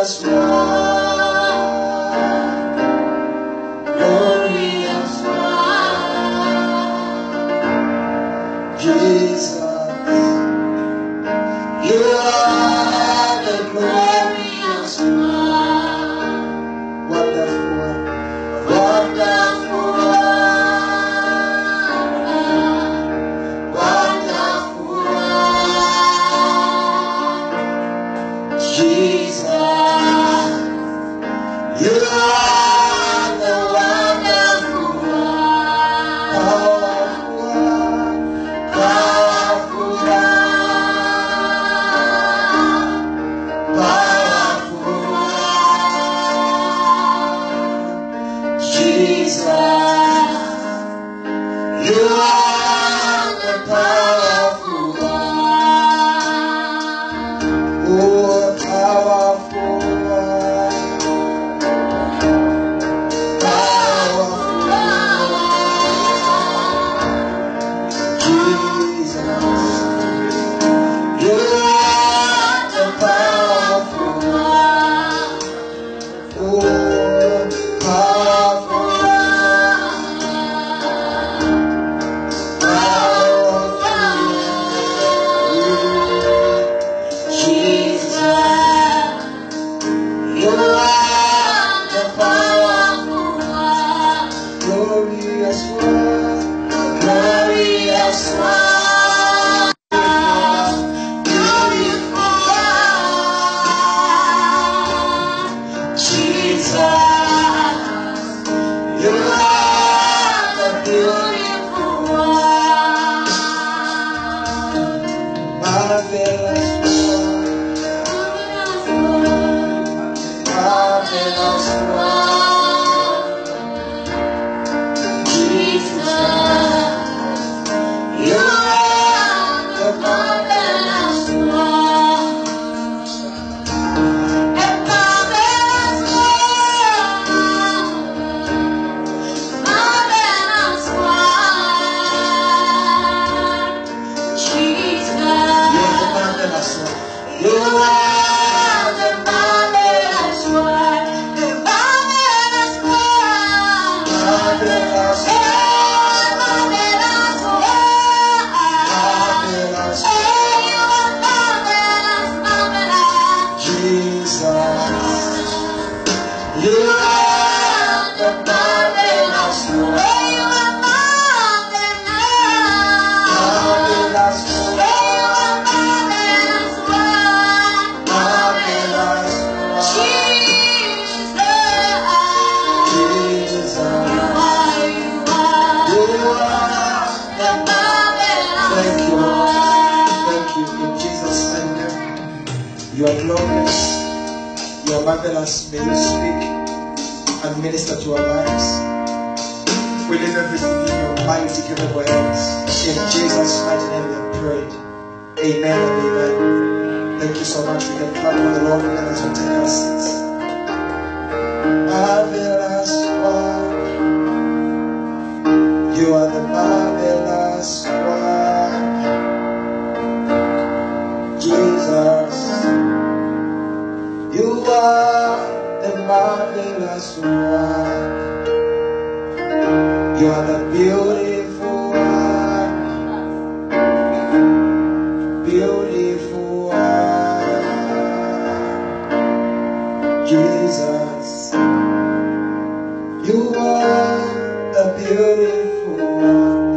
us far, glory us far, Jesus. You are the glorious one, wonderful one, wonderful one, wonderful one, Jesus. You are the wonderful one, powerful one, powerful one. Jesus, you are the powerful one, oh powerful one, powerful one, Jesus, you are the powerful one, oh powerful. Glorious one, beautiful one, Jesus, you are the beautiful one, marvelous one, Jesus. You are the marvelous one, the marvelous one, marvelous one, marvelous one, marvelous one. Oh, you are marvelous, marvelous, Jesus. You are the marvelous one. Oh, you are marvelous, marvelous one. You are glorious, you are marvelous. May you speak and minister to our lives. We live everything in your mighty capable hands. In Jesus' mighty name we have prayed. Amen and amen. Thank you so much. We can clap for the Lord and as we take our seats. Marvelous one, you are the marvelous one, Jesus. You are the marvelous one. You are the beautiful one. Beautiful one. Jesus. You are the beautiful one.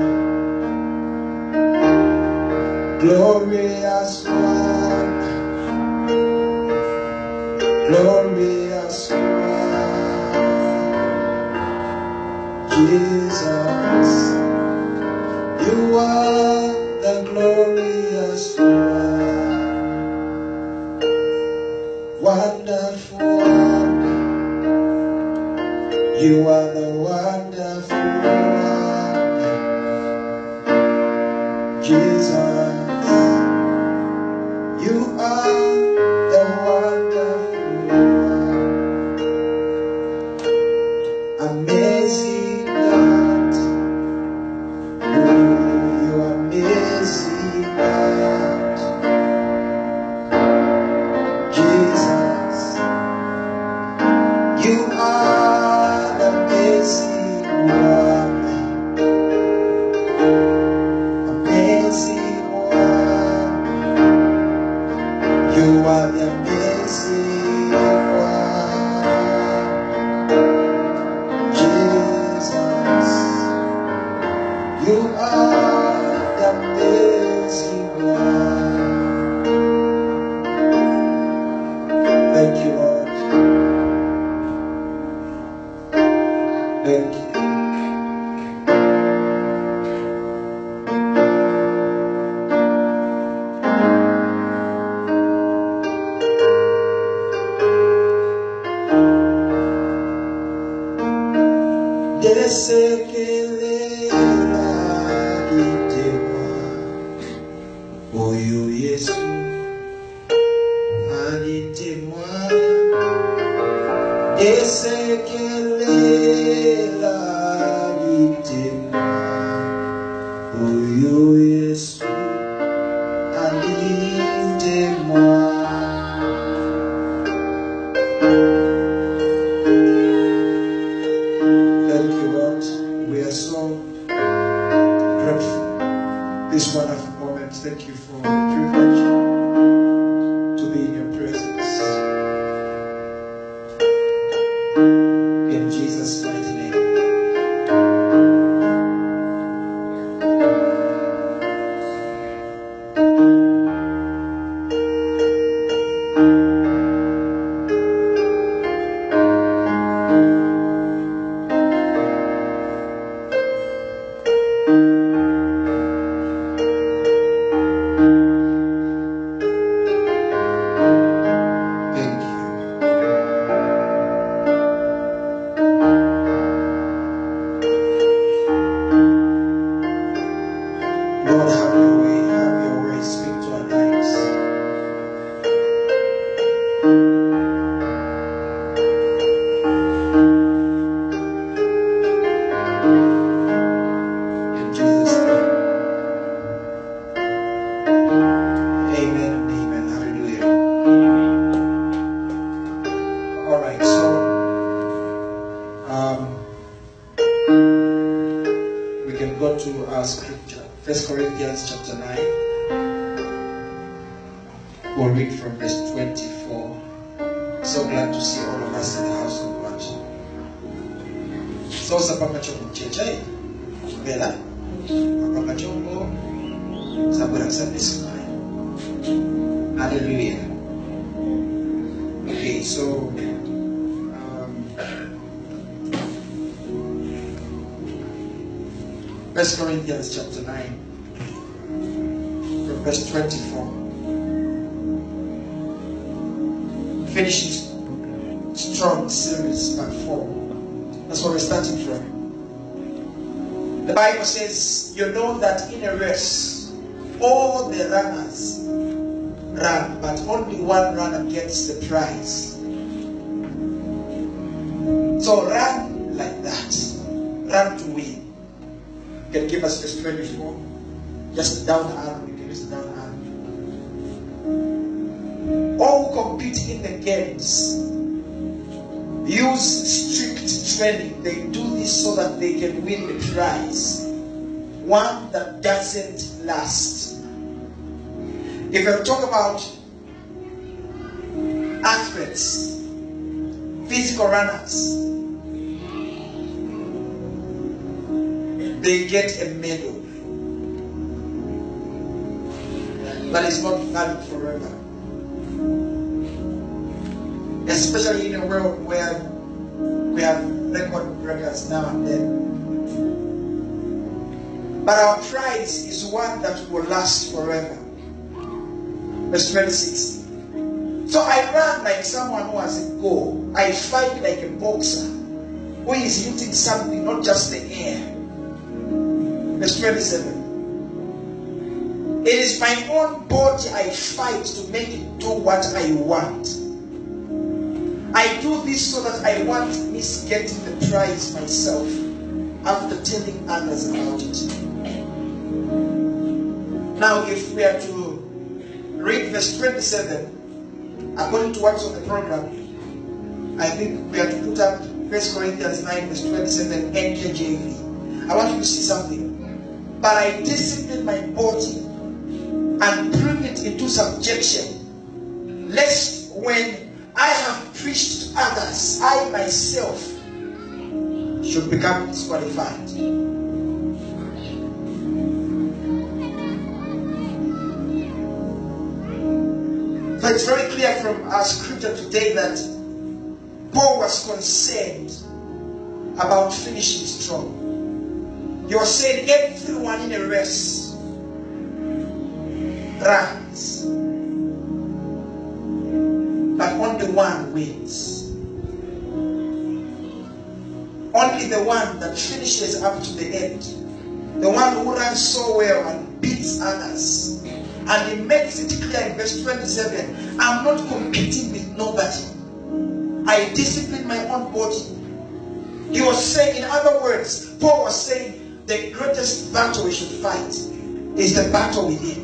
Glorious one. Glorious one, Jesus, you are the glorious one, wonderful one, you are the wonderful one, Jesus, you are amazing God, oh, you are amazing. Eu amanheci fora. Jesus, you are the amazing one. Thank you, Lord. Thank you. Descer querer de témoin, oh Jésus, allez témoin. Descer querer de témoin, oh Jésus, allez témoin. This wonderful moment, thank you for the privilege to be in your presence. In Jesus' mighty name. Go to our scripture, 1 Corinthians chapter 9. We'll read from verse 24. So glad to see all of us in the house of God. So sapanga chongo chechai, bela, sapanga chongo, sabura sabismai. Hallelujah. Okay, so. First Corinthians chapter 9, from verse 24. Finished strong series by 4. That's where we're starting from. The Bible says, you know that in a race, all the runners run, but only one runner gets the prize. So run like that. Run to win. You can give us verse 24. Just down the arrow. You can use the down arrow. All who compete in the games use strict training. They do this so that they can win the prize, one that doesn't last. If I talk about athletes, physical runners, they get a medal, but it's not valid forever. Especially in a world where we have record breakers now and then. But our prize is one that will last forever. Verse 26. So I run like someone who has a goal. I fight like a boxer who is hitting something, not just the air. Verse 27. It is my own body I fight to make it do what I want. I do this so that I won't miss getting the prize myself after telling others about it. Now, if we are to read verse 27, according to what's on the program, I think we have to put up 1 Corinthians 9, verse 27, NKJV. I want you to see something. But I disciplined my body and bring it into subjection, lest when I have preached to others, I myself should become disqualified. But it's very clear from our scripture today that Paul was concerned about finishing strong. He was saying, everyone in a race runs, but only one wins. Only the one that finishes up to the end. The one who runs so well and beats others. And he makes it clear in verse 27, I'm not competing with nobody. I discipline my own body. He was saying, in other words, Paul was saying, the greatest battle we should fight is the battle within.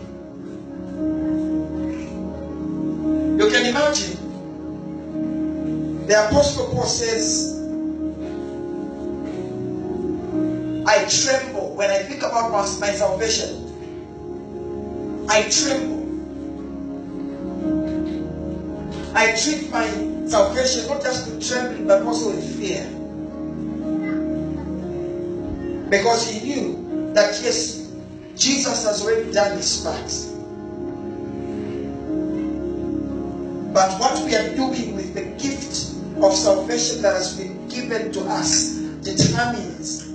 You can imagine, the Apostle Paul says, I tremble when I think about my salvation. I tremble. I treat my salvation not just with trembling but also with fear. Because he knew that yes, Jesus has already done his part. But what we are doing with the gift of salvation that has been given to us determines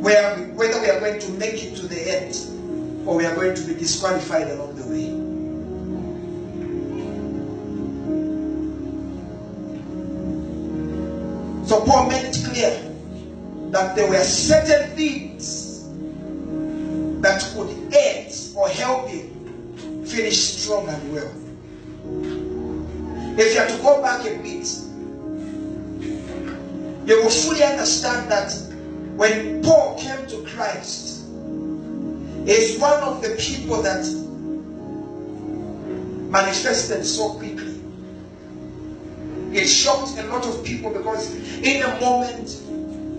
whether we are going to make it to the end or we are going to be disqualified along the way. So Paul made it clear that there were certain things that could aid or help him finish strong and well. If you are to go back a bit, you will fully understand that when Paul came to Christ, he's one of the people that manifested so quickly. It shocked a lot of people because in a moment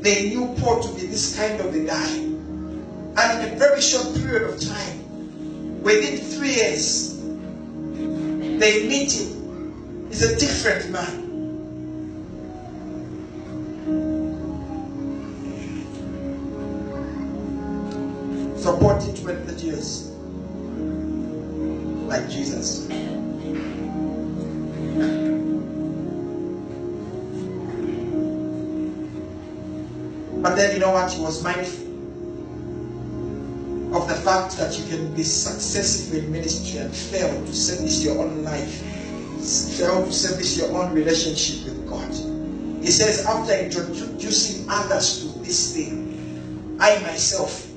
they knew Paul to be this kind of a guy. And in a very short period of time, within 3 years, they meet him. He's a different man. Supporting 20 years. Like Jesus. But then you know what? He was mindful of the fact that you can be successful in ministry and fail to service your own life. Fail to service your own relationship with God. He says, after introducing others to this thing, I myself,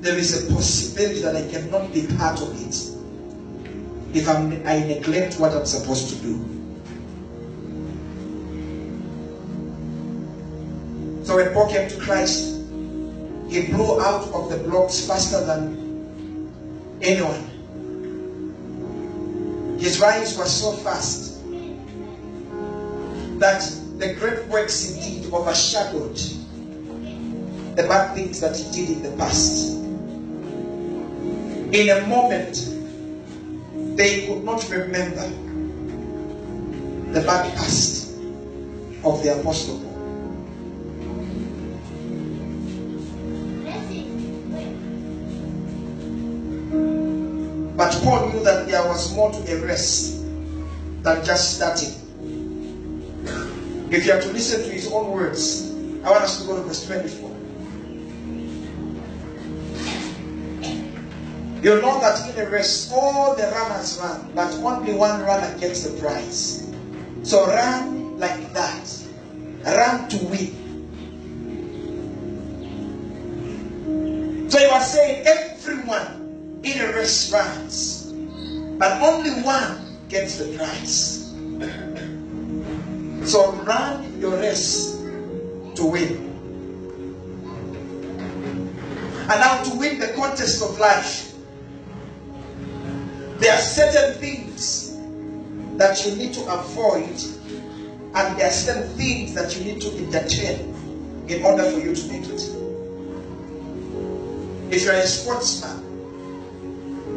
there is a possibility that I cannot be part of it if I neglect what I'm supposed to do. So when Paul came to Christ, he blew out of the blocks faster than anyone. His rise was so fast that the great works he did overshadowed the bad things that he did in the past. In a moment, they could not remember the bad past of the Apostle Paul. But Paul knew that there was more to a race than just starting. If you are to listen to his own words, I want us to go to verse 24. You know that in a race all the runners run, but only one runner gets the prize. So run like that. Run to win. So he was saying, everyone in a race runs, but only one gets the prize. So run your race to win. And now to win the contest of life, there are certain things that you need to avoid, and there are certain things that you need to entertain in order for you to make it. If you're a sportsman,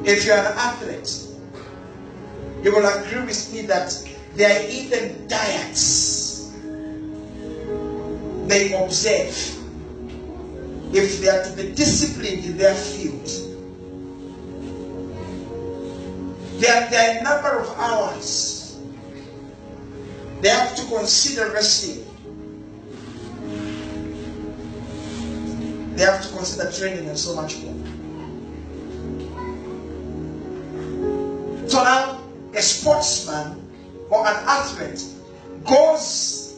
if you're an athlete, You will agree with me that there are even diets they observe if they are to be disciplined in their field. There are a number of hours they have to consider resting. They have to consider training and so much more. So now, a sportsman or an athlete goes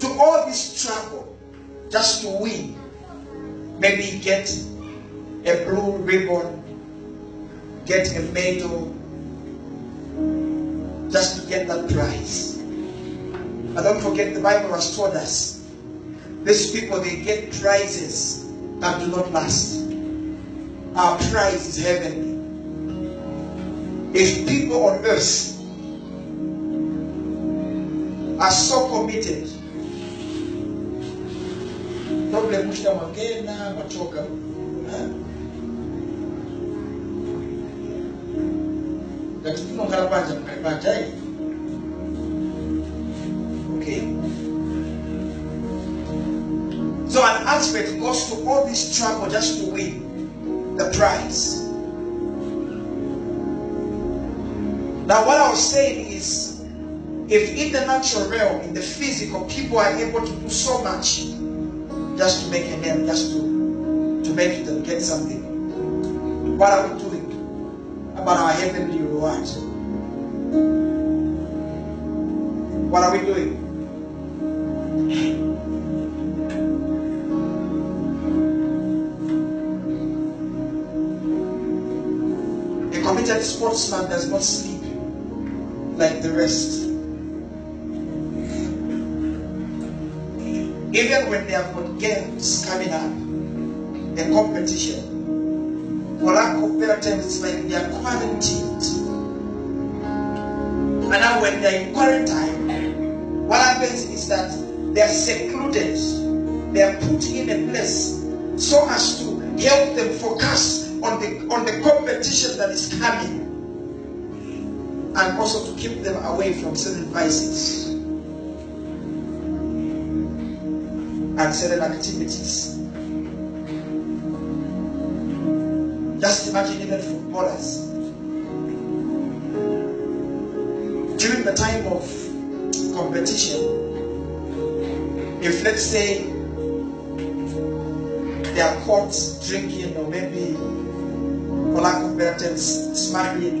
to all this trouble just to win. Maybe he gets a blue ribbon, get a medal, just to get that prize. And don't forget, the Bible has told us, these people, they get prizes that do not last. Our prize is heavenly. If people on earth are so committed, okay. So an athlete goes to all this trouble just to win the prize. Now what I was saying is, if in the natural realm, in the physical, people are able to do so much just to make a name, just to make them get something, what are we doing about our heavenly reward? What are we doing? A committed sportsman does not sleep like the rest. Even when they have got games coming up, a competition, for lack of better terms, it's like they are quarantined. And now when they are in quarantine, what happens is that they are secluded. They are put in a place so as to help them focus on the competition that is coming, and also to keep them away from certain vices and certain activities. Just imagine even footballers. During the time of competition, if let's say they are caught drinking or maybe, for lack of better terms, smuggling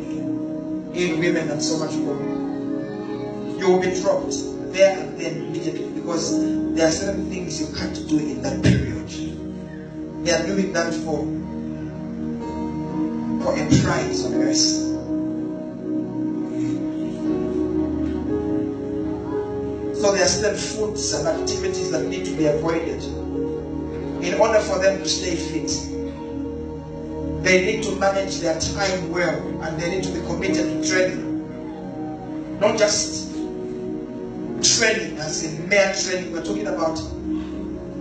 in women and so much more, you will be dropped there and then immediately, because there are certain things you can't do in that period. They are doing that for a prize on earth. So there are certain foods and activities that need to be avoided in order for them to stay fit. They need to manage their time well, and they need to be committed to training. Not just training as in mere training. We're talking about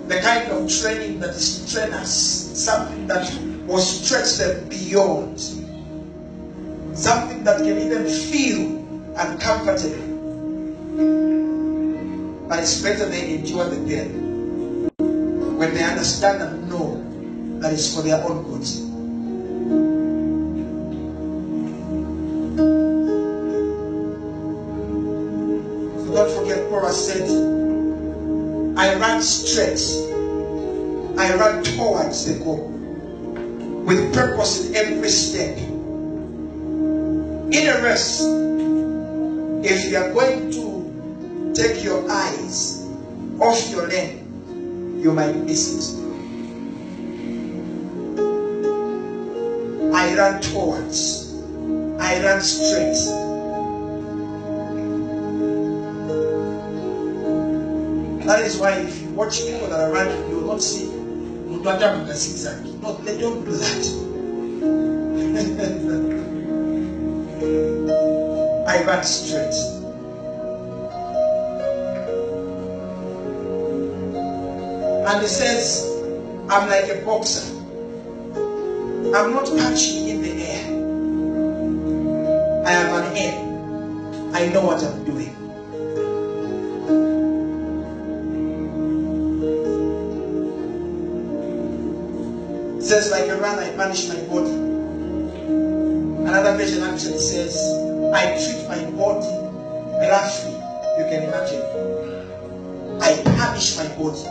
the kind of training that is trainers, something that will stretch them beyond, something that can even feel uncomfortable. But it's better they endure the pain when they understand and know that it's for their own good. Said, I ran straight, I ran towards the goal with purpose in every step. In a race, if you are going to take your eyes off your lane, you might miss it. I ran towards, I ran straight. That is why if you watch people that are running, you will not see Mutuajamu. No, they don't do that. I ran straight. And he says, I'm like a boxer. I'm not punching in the air. I am an I am. I know what I'm doing. Says, like a rat, I banish my body. Another version actually says, I treat my body roughly. You can imagine. I banish my body.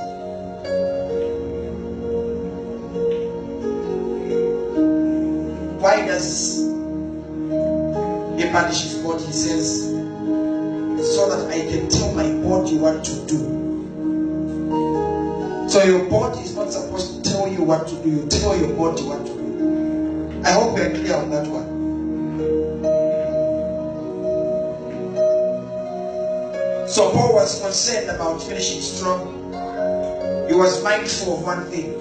Why does he banish his body? He says, so that I can tell my body what to do. So your body is not supposed to you what to do, you tell your body what to do. I hope we're clear on that one. So Paul was concerned about finishing strong. He was mindful of one thing.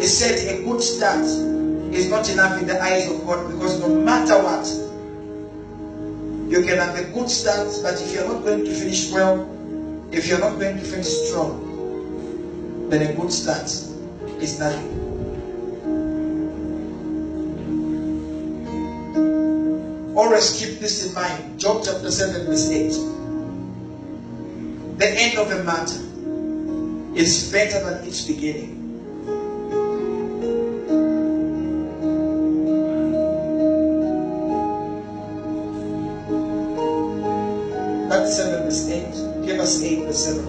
He said a good start is not enough in the eyes of God, because no matter what, you can have a good start, but if you're not going to finish well, if you're not going to finish strong, then a good start is nothing. Always keep this in mind. Job chapter 7 verse 8. The end of a matter is better than its beginning. That's 7 verse 8. Give us 8 verse 7.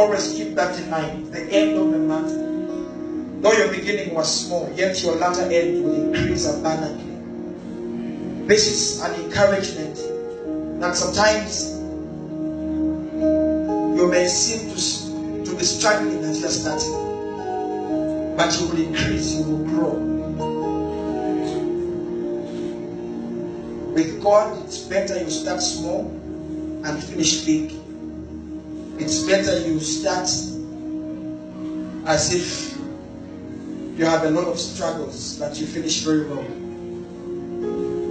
Always keep that in mind. The end of the matter. Though your beginning was small, yet your latter end will increase abundantly. This is an encouragement that sometimes you may seem to be struggling as you are starting, but you will increase, you will grow. With God, it's better you start small and finish big. It's better you start as if you have a lot of struggles, but you finish very well.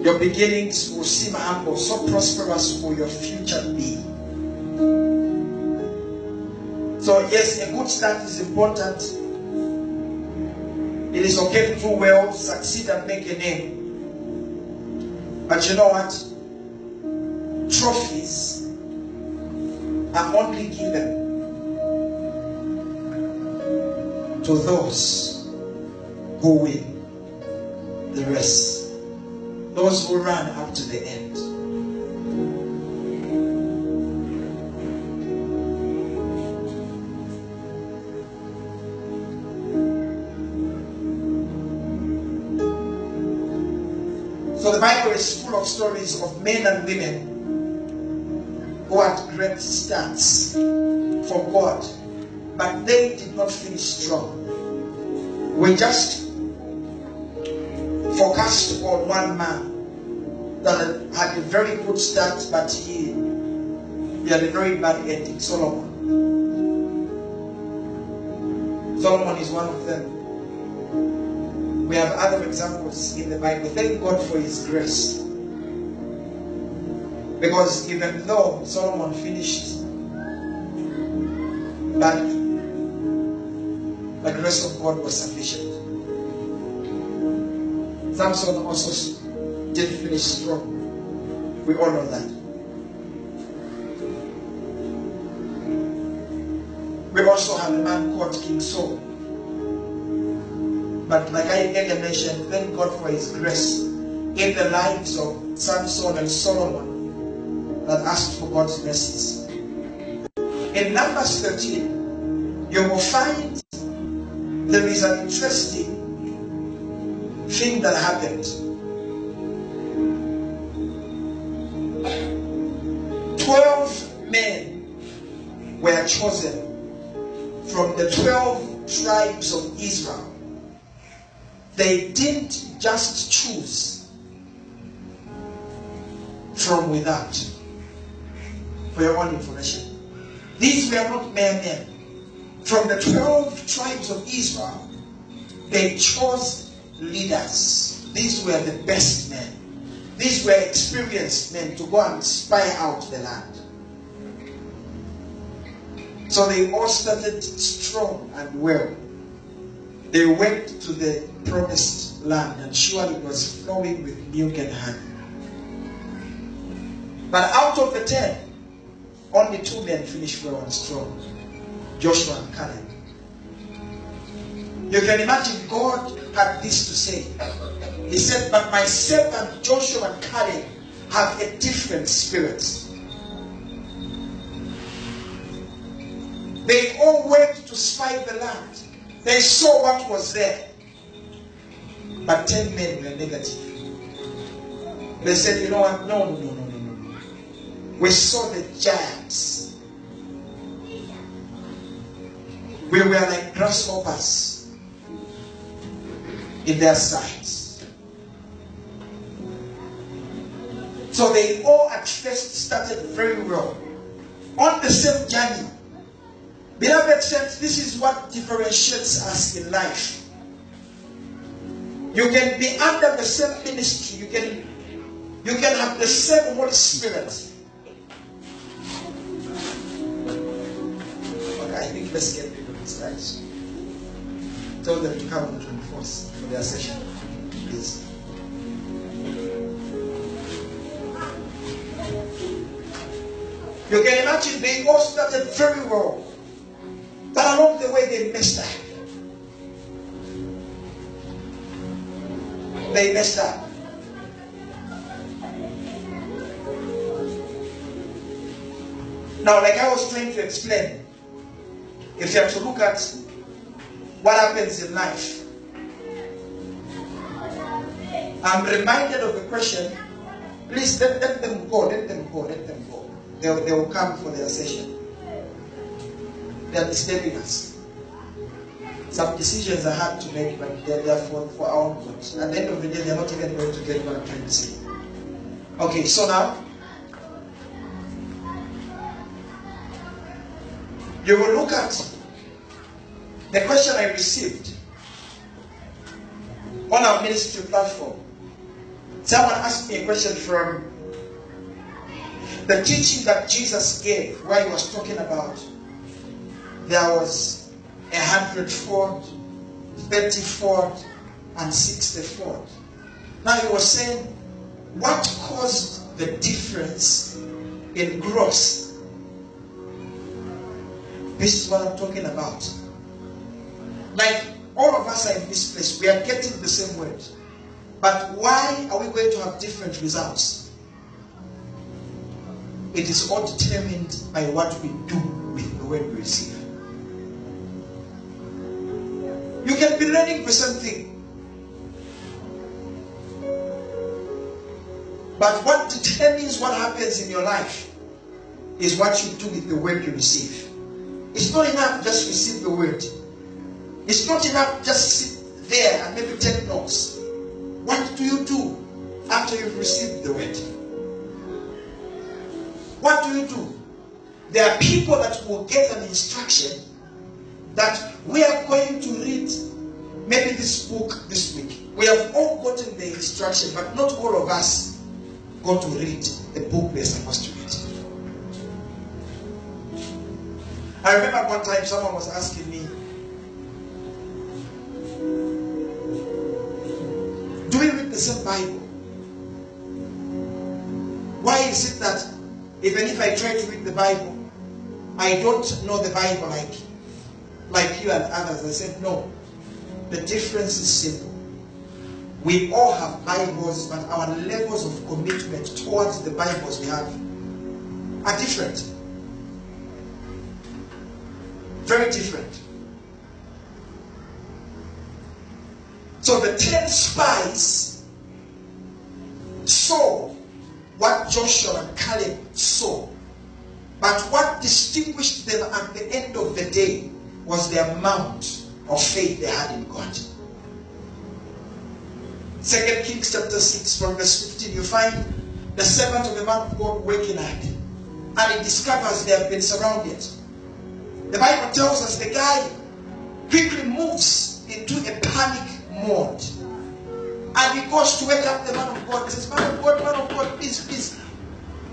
Your beginnings will seem humble, so prosperous will your future be. So yes, a good start is important. It is okay to do well, succeed and make a name. But you know what? Trophies are only given to those who win the race, those who run up to the end. So the Bible is full of stories of men and women who had great starts for God, but they did not finish strong. We just focused on one man that had a very good start, but he had a very bad ending, Solomon. Solomon is one of them. We have other examples in the Bible. Thank God for his grace. Because even though Solomon finished badly, the grace of God was sufficient. Samson also didn't finish strong. We all know that. We also have a man called King Saul. But like I earlier mentioned, thank God for his grace in the lives of Samson and Solomon that asked for God's mercies. In Numbers 13, you will find there is an interesting thing that happened. 12 men were chosen from the 12 tribes of Israel. They didn't just choose from without. For your own information, these were not mere men. From the 12 tribes of Israel, they chose leaders. These were the best men. These were experienced men to go and spy out the land. So they all started strong and well. They went to the promised land, and surely it was flowing with milk and honey. But out of the 10, only 2 men finished well and strong, Joshua and Caleb. You can imagine God had this to say. He said, but my servant Joshua and Caleb have a different spirit. They all went to spy the land. They saw what was there. But 10 men were negative. They said, you know what? No. We saw the giants. We were like grasshoppers in their sight. So they all at first started very well. On the same journey. Beloved saints, this is what differentiates us in life. You can be under the same ministry. You can have the same Holy Spirit. Okay, I think let's get rid of this, right? Tell them to come on the 24th for their session, please. You can imagine they all started very well. But along the way, they messed up. They messed up. Now, like I was trying to explain, if you have to look at what happens in life, I'm reminded of a question. Please, let them go. They will come for their session. They are disturbing us. Some decisions are hard to make, but they are there for our own good. At the end of the day, they are not even going to get what I'm trying to say. Okay, so now, you will look at the question I received on our ministry platform. Someone asked me a question from the teaching that Jesus gave, where he was talking about there was 100-fold, 30-fold, and 60-fold. Now he was saying, what caused the difference in growth? This is what I'm talking about. Like all of us are in this place, we are getting the same word. But why are we going to have different results? It is all determined by what we do with the word we receive. You can be learning for something. But what determines what happens in your life is what you do with the word you receive. It's not enough just receive the word. It's not enough just sit there and maybe take notes. What do you do after you've received the word? What do you do? There are people that will get an instruction that we are going to read maybe this book this week. We have all gotten the instruction, but not all of us got to read the book we are supposed to read. I remember one time someone was asking me, do we read the same Bible? Why is it that even if I try to read the Bible, I don't know the Bible like you and others? I said, no. The difference is simple. We all have Bibles, but our levels of commitment towards the Bibles we have are different. Very different. So the 10 spies saw what Joshua and Caleb saw. But what distinguished them at the end of the day was the amount of faith they had in God. 2 Kings chapter 6 from verse 15, you find the servant of the man of God waking up, and he discovers they have been surrounded. The Bible tells us the guy quickly moves into a panic mode, and he goes to wake up the man of God. He says, man of God, please,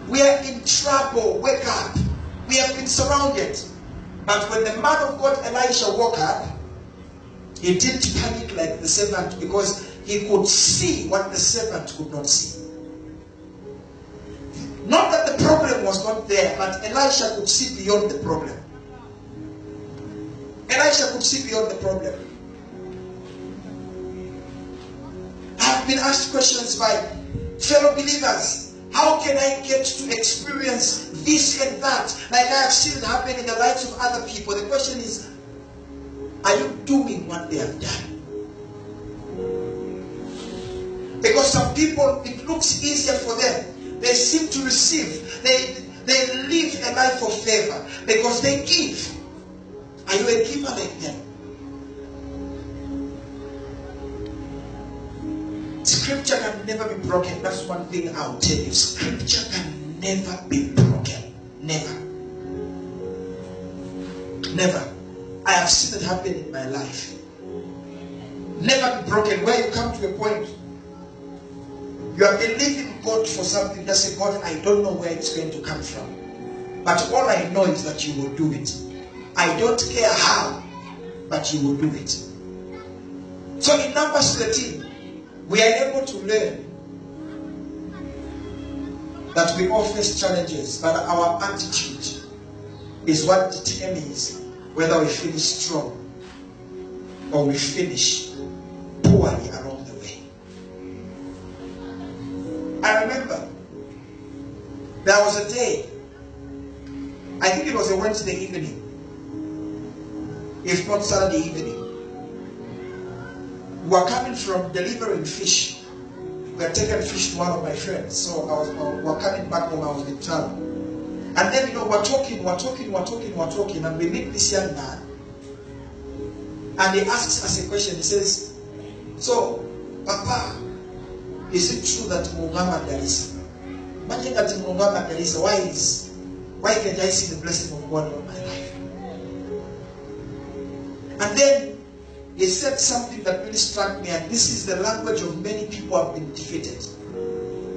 we are in trouble, wake up. We have been surrounded. But when the man of God Elisha woke up, he didn't panic like the servant, because he could see what the servant could not see. Not that the problem was not there, but Elisha could see beyond the problem. Elisha could see beyond the problem. I've been asked questions by fellow believers. How can I get to experience this and that, like I have seen happen in the lives of other people? The question is, are you doing what they have done? Because some people, it looks easier for them. They seem to receive. They live a life of favor because they give. Are you a giver like them? Scripture can never be broken. That's one thing I'll tell you. Scripture can never be broken. Never. Never. I have seen it happen in my life. Never be broken. Where you come to a point, you are believing God for something. That's say, God, I don't know where it's going to come from. But all I know is that you will do it. I don't care how, but you will do it. So in Numbers 13, we are able to learn that we all face challenges, but our attitude is what determines whether we finish strong or we finish poorly along the way. I remember there was a day, I think it was a Wednesday evening, if not Saturday evening. We were coming from delivering fish. We had taken fish to one of my friends. So we were coming back home. I was in town. And then, you know, we're talking. And we meet this young man. And he asks us a question. He says, so, Papa, is it true that Mungama Darisa? Imagine that Mungama Darisa, why can't I see the blessing of God on my life? And then, he said something that really struck me, and this is the language of many people who have been defeated.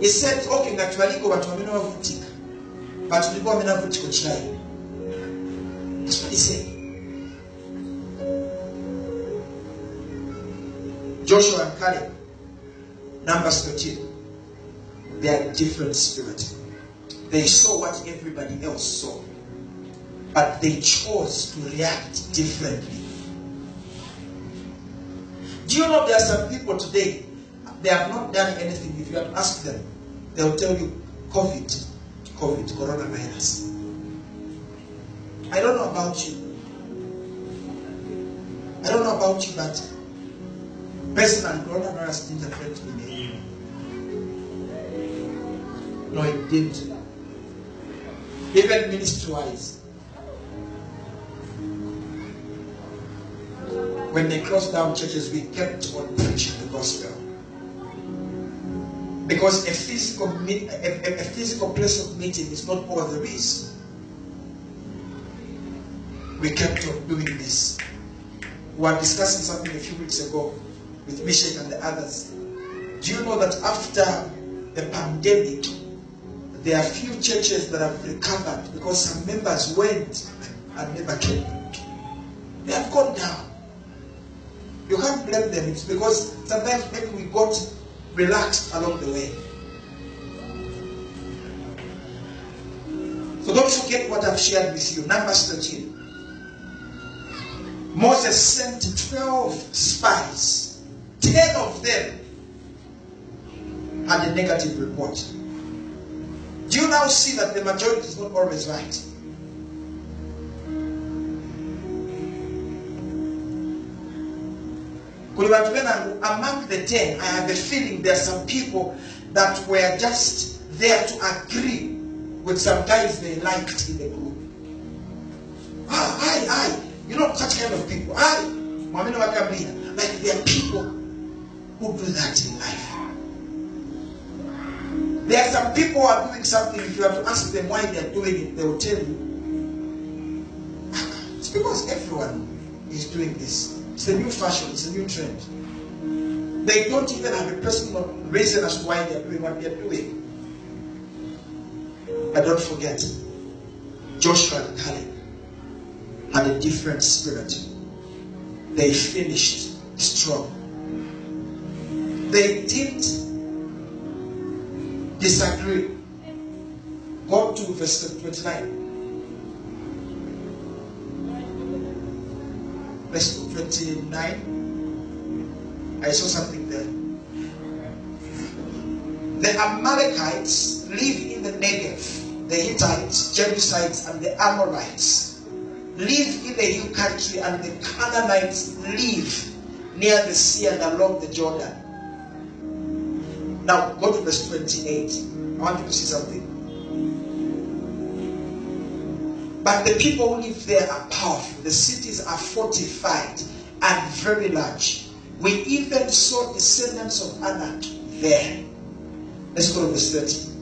He said, okay, but that's what he said. Joshua and Caleb, Numbers 13, they are different spirits. They saw what everybody else saw, but they chose to react differently. Do you know there are some people today, they have not done anything. If you have asked them, they will tell you COVID, coronavirus. I don't know about you. I don't know about you, but personally, coronavirus didn't affect me. No, it didn't. Even ministry-wise. When they closed down churches, we kept on preaching the gospel. Because a physical place of meeting is not all there is. We kept on doing this. We were discussing something a few weeks ago with Meshach and the others. Do you know that after the pandemic, there are few churches that have recovered because some members went and never came back. They have gone down. You can't blame them. It's because sometimes maybe we got relaxed along the way. So don't forget what I've shared with you. Numbers 13. Moses sent 12 spies. 10 of them had a negative report. Do you now see that the majority is not always right? Among the 10, I have a feeling there are some people that were just there to agree with some guys they liked in the group. You know, such kind of people. Like there are people who do that in life. There are some people who are doing something, if you have to ask them why they are doing it, they will tell you, it's because everyone is doing this. It's a new fashion, it's a new trend. They don't even have a personal reason as to why they're doing what they're doing. But don't forget, Joshua and Caleb, had a different spirit. They finished strong. They didn't disagree. Go to verse 29. Verse 29. I saw something there. The Amalekites live in the Negev. The Hittites, Jebusites, and the Amorites live in the hill country, and the Canaanites live near the sea and along the Jordan. Now go to verse 28. I want you to see something. But the people who live there are powerful. The cities are fortified and very large. We even saw descendants of Anak there. Let's go to verse 30.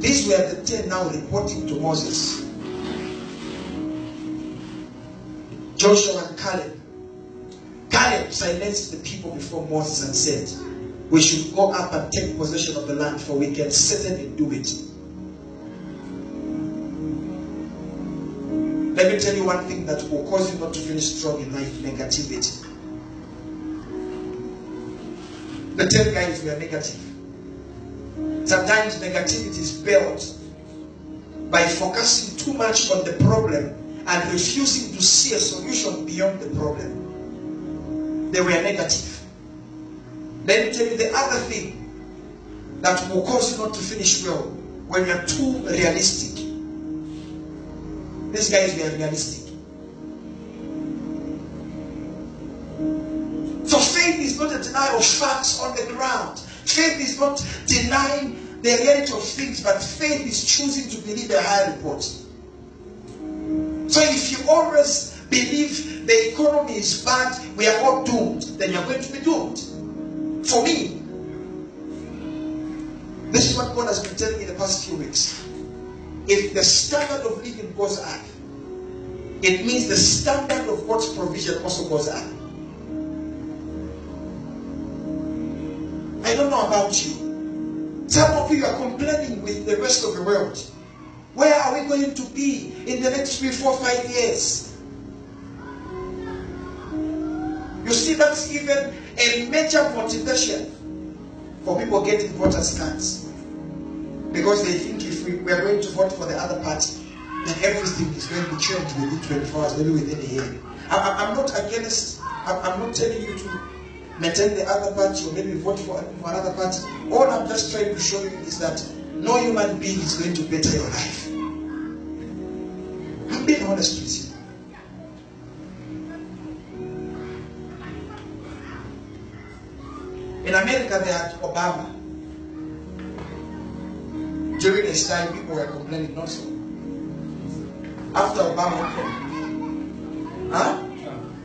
These were the 10 now reporting to Moses. Joshua and Caleb. Caleb silenced the people before Moses and said, "We should go up and take possession of the land, for we can certainly do it." Let me tell you one thing that will cause you not to feel strong in life: negativity. The 10 guys were negative. Sometimes negativity is built by focusing too much on the problem and refusing to see a solution beyond the problem. They were negative. Let me tell you the other thing that will cause you not to finish well: when you are too realistic. These guys were realistic. Is not a denial of facts on the ground. Faith is not denying the reality of things, but faith is choosing to believe a higher report. So if you always believe the economy is bad, we are all doomed, then you are going to be doomed. For me, this is what God has been telling me the past few weeks. If the standard of living goes up, it means the standard of God's provision also goes up. I don't know about you. Some of you are complaining with the rest of the world. Where are we going to be in the next 3, 4, 5 years? You see, that's even a major motivation for people getting voters' cards. Because they think if we are going to vote for the other party, then everything is going to be changed within 24 hours, maybe within a year. I'm not against, I'm not telling you to maintain the other party or maybe vote for another party. All I'm just trying to show you is that no human being is going to better your life. I'm being honest with you. In America, they had Obama. During his time, people were complaining not so. After Obama came,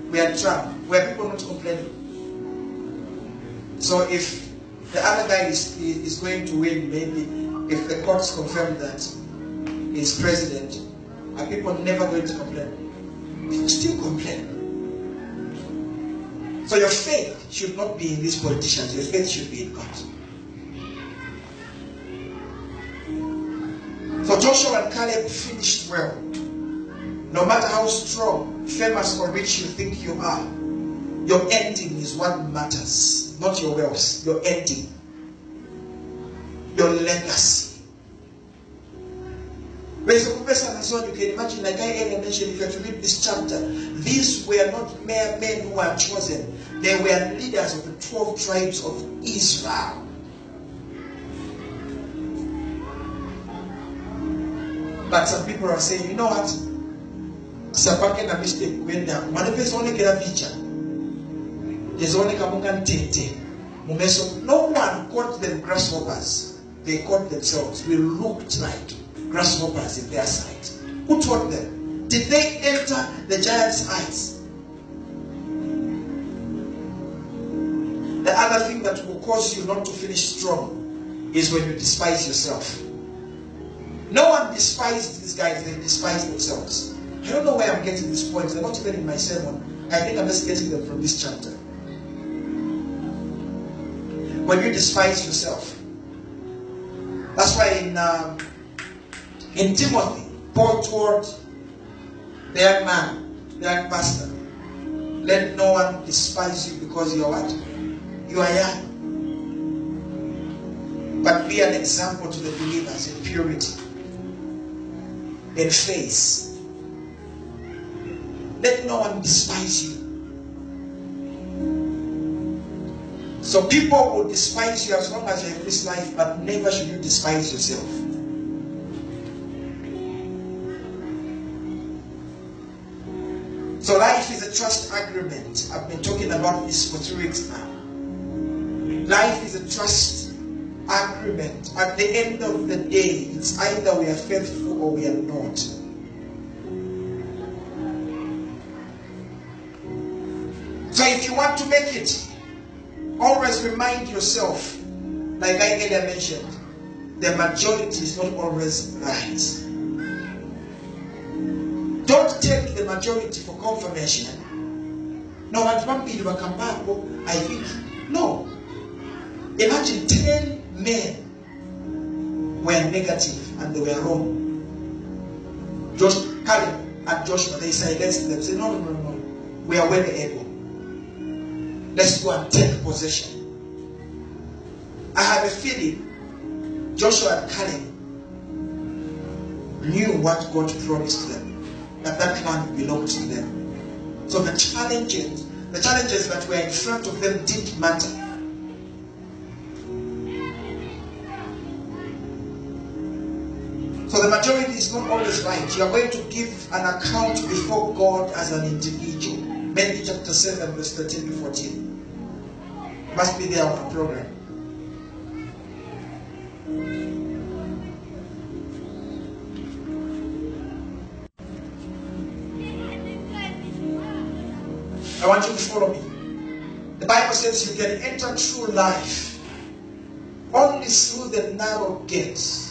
we had Trump, where people not complaining. So if the other guy is going to win, maybe if the courts confirm that he's president, are people never going to complain? People still complain. So your faith should not be in these politicians. Your faith should be in God. So Joshua and Caleb finished well. No matter how strong, famous, or rich you think you are, your ending is what matters. Not your wealth, your ending, your legacy. You can imagine, like I earlier mentioned, if you have to read this chapter, these were not mere men who were chosen. They were leaders of the 12 tribes of Israel. But some people are saying, you know what? It's a mistake when they manifest only get a picture. No one caught them grasshoppers. They caught themselves. We looked like grasshoppers in their sight. Who taught them? Did they enter the giant's eyes? The other thing that will cause you not to finish strong is when you despise yourself. No one despised these guys. They despised themselves. I don't know where I'm getting these points. They're not even in my sermon. I think I'm just getting them from this chapter. When you despise yourself. That's why in Timothy, Paul told that man, that pastor, let no one despise you because you are what? You are young. But be an example to the believers in purity, in faith. Let no one despise you. So people will despise you as long as you have this life, but never should you despise yourself. So life is a trust agreement. I've been talking about this for 2 weeks now. Life is a trust agreement. At the end of the day, it's either we are faithful or we are not. So if you want to make it, always remind yourself, like I earlier mentioned, the majority is not always right. Don't take the majority for confirmation. No, at one period I come back, I think, no. Imagine 10 men were negative and they were wrong. Caleb and Joshua, they silenced them. They said, no, no, no, no. We are well able. Let's go and take possession. I have a feeling Joshua and Caleb knew what God promised them, that that land belonged to them. So the challenges that were in front of them didn't matter. So the majority is not always right. You are going to give an account before God as an individual. Matthew chapter 7, verse 13 to 14. Must be there on our program. I want you to follow me. The Bible says you can enter true life only through the narrow gate.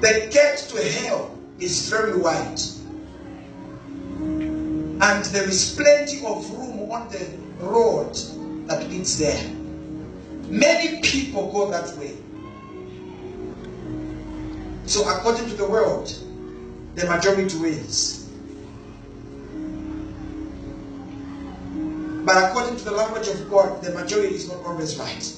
The gate to hell is very wide, and there is plenty of room on the road that leads there. Many people go that way. So according to the world, the majority wins. But according to the language of God, the majority is not always right.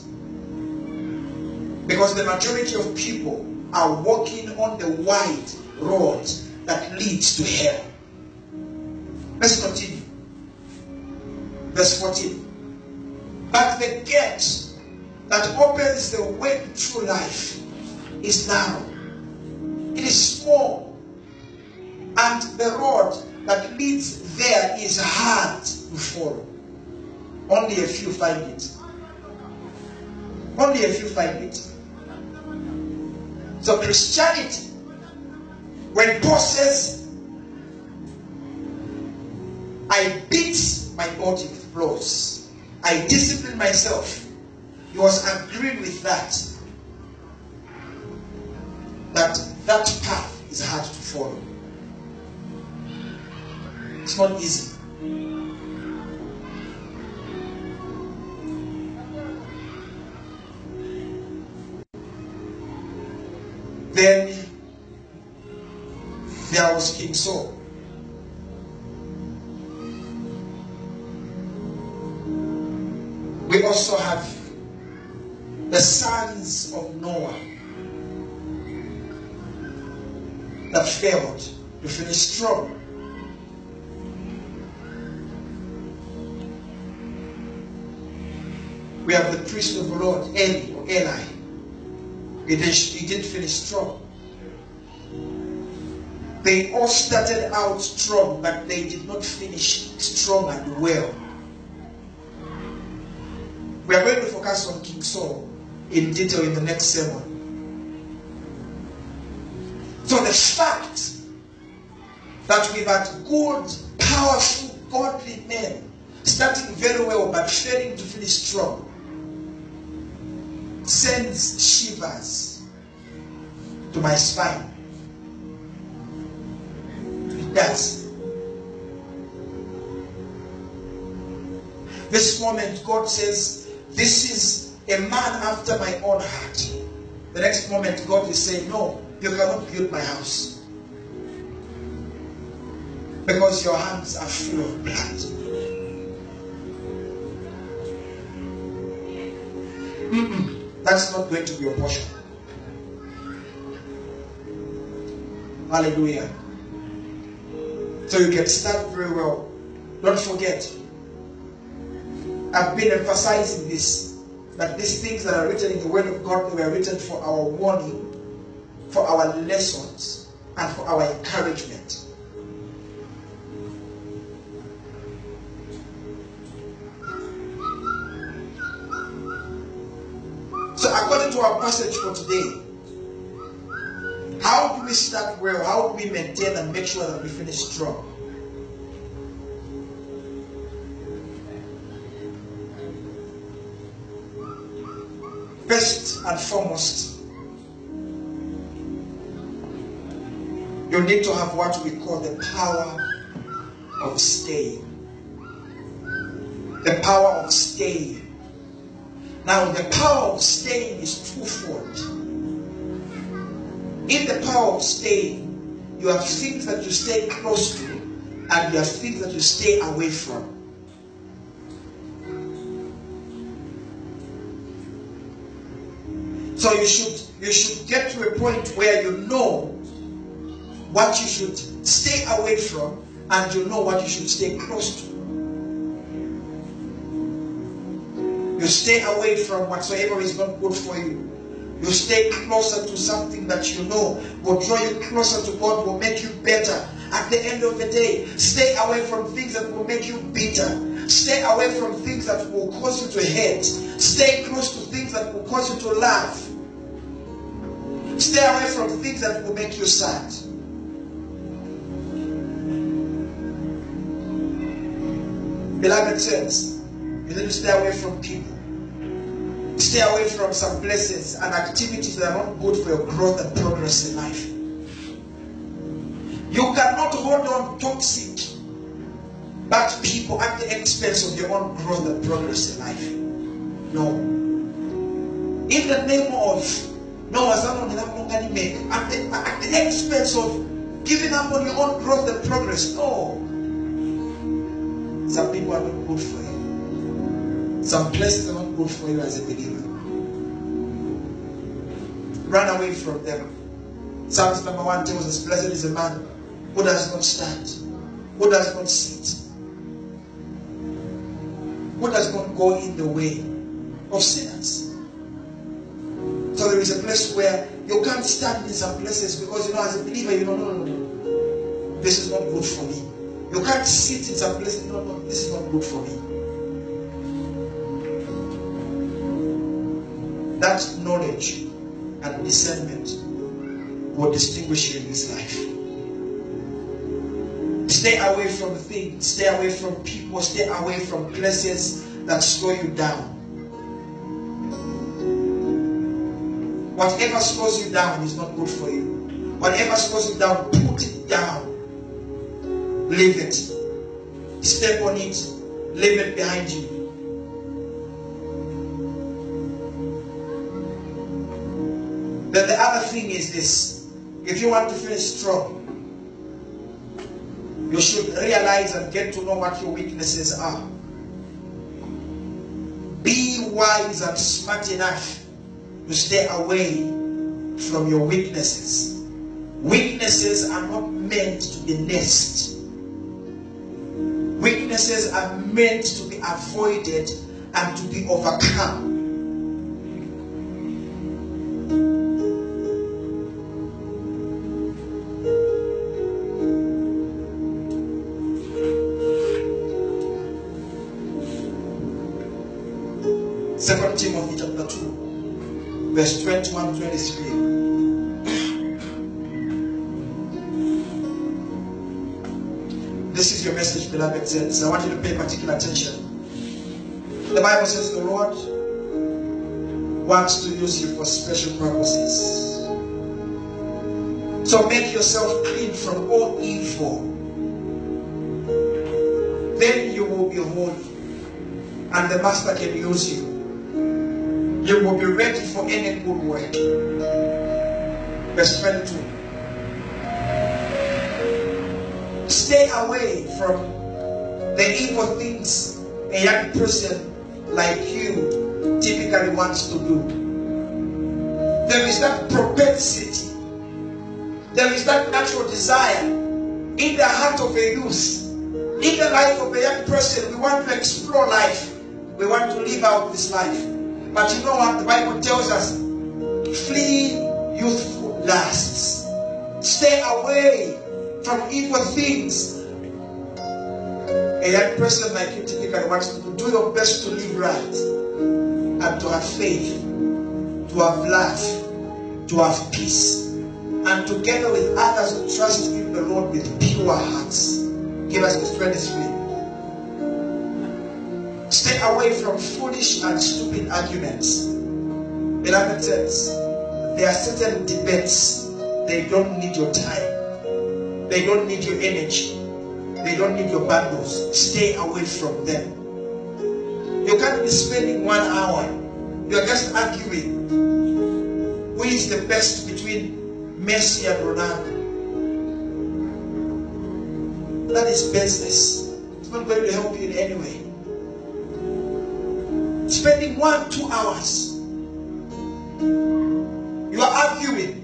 Because the majority of people are walking on the wide road that leads to hell. Let's continue. Verse 14. But the gate that opens the way to true life is narrow. It is small. And the road that leads there is hard to follow. Only a few find it. Only a few find it. So Christianity, when Paul says, I beat my body with blows, I discipline myself, he was agreeing with that path is hard to follow. It's not easy. Then there was King Saul. We also have the sons of Noah that failed to finish strong. We have the priest of the Lord, Eli or Eli. He didn't finish strong. They all started out strong, but they did not finish strong and well. We are going to focus on King Saul in detail in the next sermon. So the fact that we've had good, powerful, godly men starting very well but failing to finish strong sends shivers to my spine. It does. This moment God says, this is a man after my own heart. The next moment, God is saying, no, you cannot build my house. because your hands are full of blood. That's not going to be your portion. Hallelujah. So you can start very well. Don't forget, I've been emphasizing this, that these things that are written in the Word of God were written for our warning, for our lessons, and for our encouragement. So according to our passage for today, how do we start well? How do we maintain and make sure that we finish strong? First and foremost, you need to have what we call the power of staying. The power of staying. Now, the power of staying is twofold. In the power of staying, you have things that you stay close to, and you have things that you stay away from. So you should get to a point where you know what you should stay away from, and you know what you should stay close to. You stay away from whatsoever is not good for you. You stay closer to something that you know will draw you closer to God, will make you better. At the end of the day, stay away from things that will make you bitter. Stay away from things that will cause you to hate. Stay close to things that will cause you to laugh. Stay away from things that will make you sad. Beloved saints, you need to stay away from people. Stay away from some places and activities that are not good for your growth and progress in life. You cannot hold on toxic bad people at the expense of your own growth and progress in life. No. In the name of at the expense of giving up on your own growth and progress. No. Some people are not good for you. Some places are not good for you as a believer. Run away from them. Psalms number 1 tells us, blessed is a man who does not stand, who does not sit, who does not go in the way of sinners. So there is a place where you can't stand in some places because, you know, as a believer, you don't know, no, this is not good for me. You can't sit in some places, no, no, this is not good for me. That knowledge and discernment will distinguish you in this life. Stay away from things, stay away from people, stay away from places that slow you down. Whatever slows you down is not good for you. Whatever slows you down, put it down. Leave it. Step on it. Leave it behind you. Then the other thing is this. If you want to finish strong, you should realize and get to know what your weaknesses are. Be wise and smart enough to stay away from your weaknesses. Weaknesses are not meant to be nursed. Weaknesses are meant to be avoided and to be overcome. Verse 21, 23. This is your message, beloved saints. I want you to pay particular attention. The Bible says the Lord wants to use you for special purposes. So make yourself clean from all evil. Then you will be holy, and the Master can use you. You will be ready for any good work. Verse 22. Stay away from the evil things a young person like you typically wants to do. There is that propensity. There is that natural desire in the heart of a youth, in the life of a young person. We want to explore life. We want to live out this life. But you know what the Bible tells us? Flee youthful lusts. Stay away from evil things. A young person like you typically wants to do your best to live right and to have faith, to have love, to have peace, and together with others who trust in the Lord with pure hearts. Give us the strength. Stay away from foolish and stupid arguments. Beloved saints, there are certain debates. They don't need your time. They don't need your energy. They don't need your bundles. Stay away from them. You can't be spending 1 hour. You are just arguing who is the best between Messi and Ronaldo. That is business. It's not going to help you in any way. Spending 1-2 hours, you are arguing.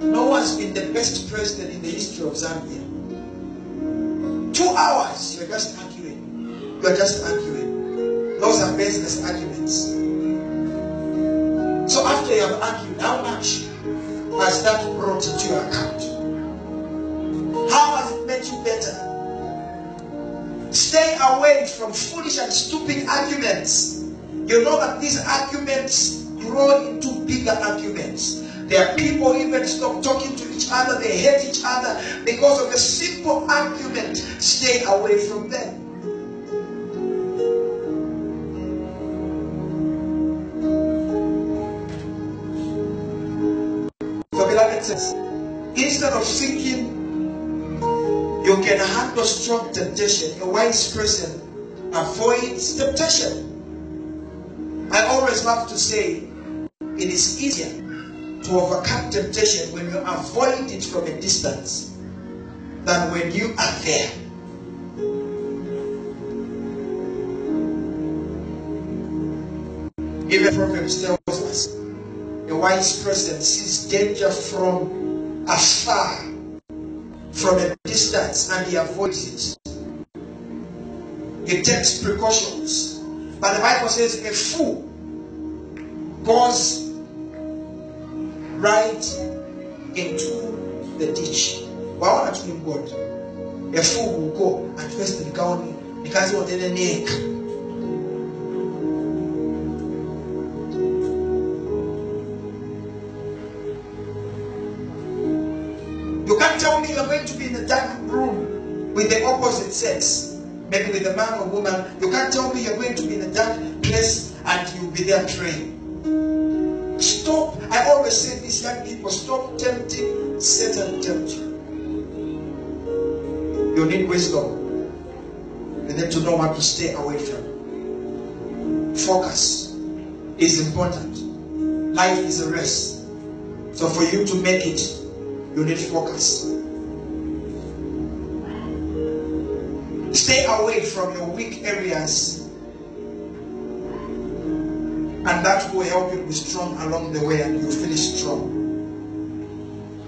No one's been the best president in the history of Zambia. 2 hours, you're just arguing. You're just arguing. Those are business arguments. So after you have argued, how much has that brought into your account? How has it made you better? Stay away from foolish and stupid arguments. You know that these arguments grow into bigger arguments. There are people who even stop talking to each other. They hate each other because of a simple argument. Stay away from them. So beloved says, instead of seeking, you can handle strong temptation. A wise person avoids temptation. I always love to say it is easier to overcome temptation when you avoid it from a distance than when you are there. Even Proverbs tells us a wise person sees danger from afar, from a distance, and he avoids it. He takes precautions. But the Bible says a fool goes right into the ditch. A fool will go and face the county because he was in an egg. Tell me you're going to be in a dark room with the opposite sex, maybe with a man or woman. You can't tell me you're going to be in a dark place and you'll be there praying. Stop. I always say this, young people, stop tempting Satan to tempt you. You need wisdom. You need to know what to stay away from. Focus is important. Life is a race. So for you to make it, you need focus. Stay away from your weak areas, and that will help you be strong along the way, and you'll finish strong.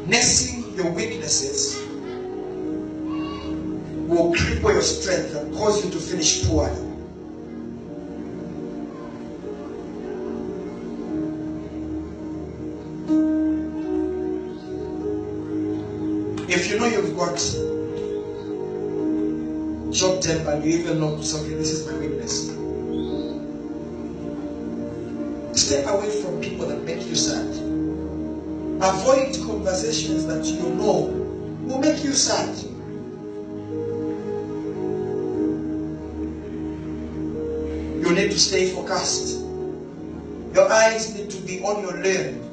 Nursing your weaknesses will cripple your strength and cause you to finish poorly. If you know you've got short temper and you even know something, this is my weakness, step away from people that make you sad. Avoid conversations that you know will make you sad. You need to stay focused. Your eyes need to be on your learn.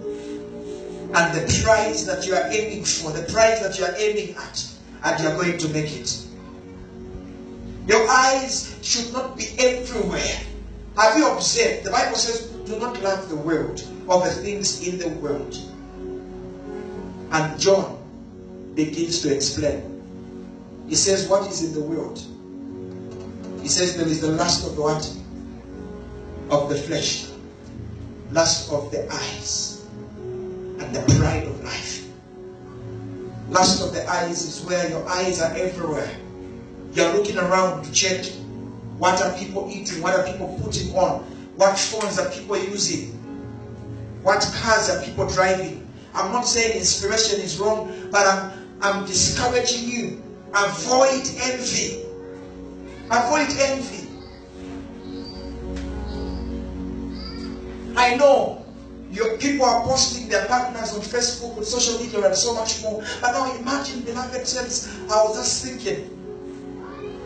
And the prize that you are aiming for, the prize that you are aiming at, and you are going to make it. Your eyes should not be everywhere. Have you observed? The Bible says, do not love the world or the things in the world. And John begins to explain He says, what is in the world? He says there is the lust of what? Of the flesh, lust of the eyes, and the pride of life. Lust of the eyes is where your eyes are everywhere. You're looking around to check what are people eating, what are people putting on, what phones are people using, what cars are people driving. I'm not saying inspiration is wrong, but I'm discouraging you. Avoid envy. Avoid envy. I know your people are posting their partners on Facebook, on social media, and so much more. But now imagine, beloved saints, I was just thinking,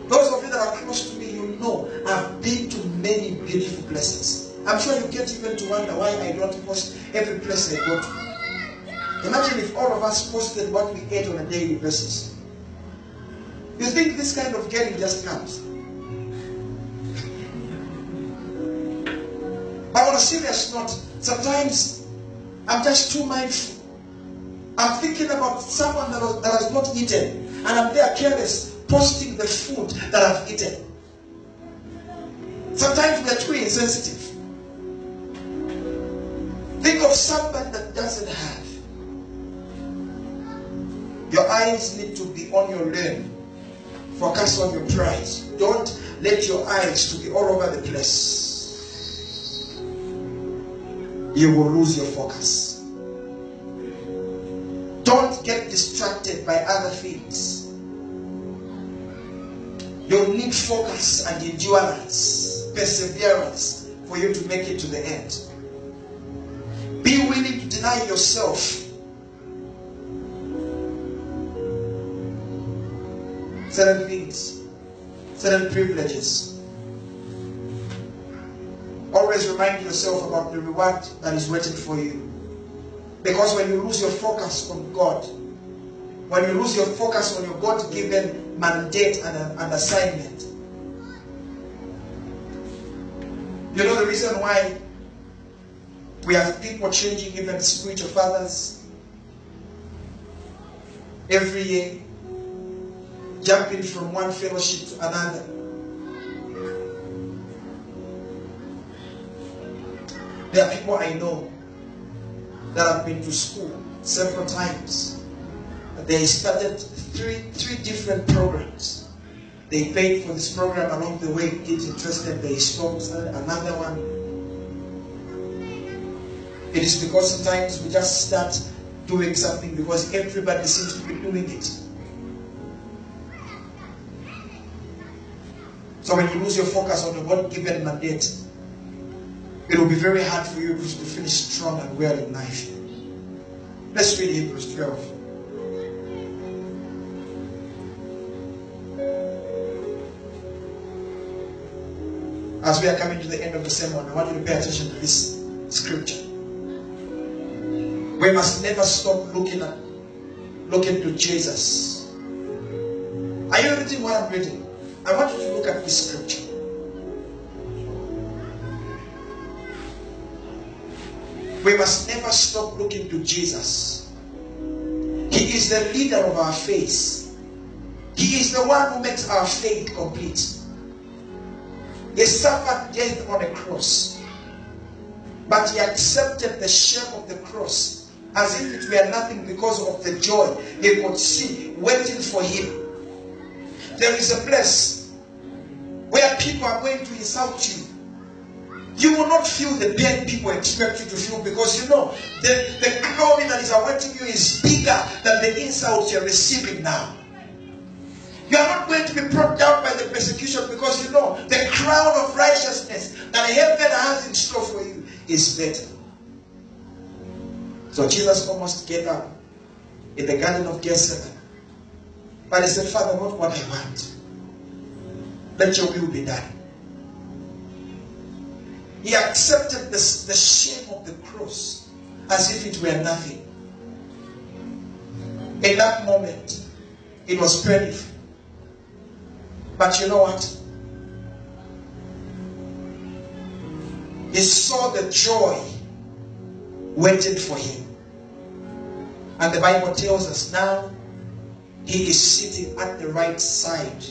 those of you that are close to me, you know I've been to many beautiful places. I'm sure you get even to wonder why I don't post every place I go to. Imagine if all of us posted what we ate on a daily basis. You think this kind of getting just comes? But on a serious note, sometimes I'm just too mindful. I'm thinking about someone that has not eaten, and I'm there careless, posting the food that I've eaten. Sometimes we are too insensitive. Think of someone that doesn't have. Your eyes need to be on your learn. Focus on your pride. Don't let your eyes to be all over the place. You will lose your focus. Don't get distracted by other things. You need focus and endurance, perseverance for you to make it to the end. Be willing to deny yourself. Certain things, certain privileges. Always remind yourself about the reward that is waiting for you. Because when you lose your focus on God, when you lose your focus on your God-given mandate and assignment, you know the reason why we have people changing even the spiritual fathers every year, jumping from one fellowship to another. There are people I know that have been to school several times. They started three different programs. They paid for this program along the way, kids interested, they stopped another one. It is because sometimes we just start doing something because everybody seems to be doing it. So when you lose your focus on the God-given mandate, it will be very hard for you to finish strong and well in life. Let's read Hebrews 12. As we are coming to the end of the sermon, I want you to pay attention to this scripture. We must never stop looking to Jesus. Are you reading what I'm reading? I want you to look at this scripture. We must never stop looking to Jesus. He is the leader of our faith. He is the one who makes our faith complete. He suffered death on the cross, but he accepted the shame of the cross as if it were nothing because of the joy he could see waiting for him. There is a place where people are going to insult you. You will not feel the pain people expect you to feel, because you know the glory that is awaiting you is bigger than the insults you're receiving now. You are not going to be brought down by the persecution, because you know the crown of righteousness that heaven has in store for you is better. So Jesus almost gave up in the Garden of Gethsemane. But he said, Father, not what I want. Let your will be done. He accepted the shame of the cross as if it were nothing. In that moment, it was painful. But you know what? He saw the joy waiting for him. And the Bible tells us now, He is sitting at the right side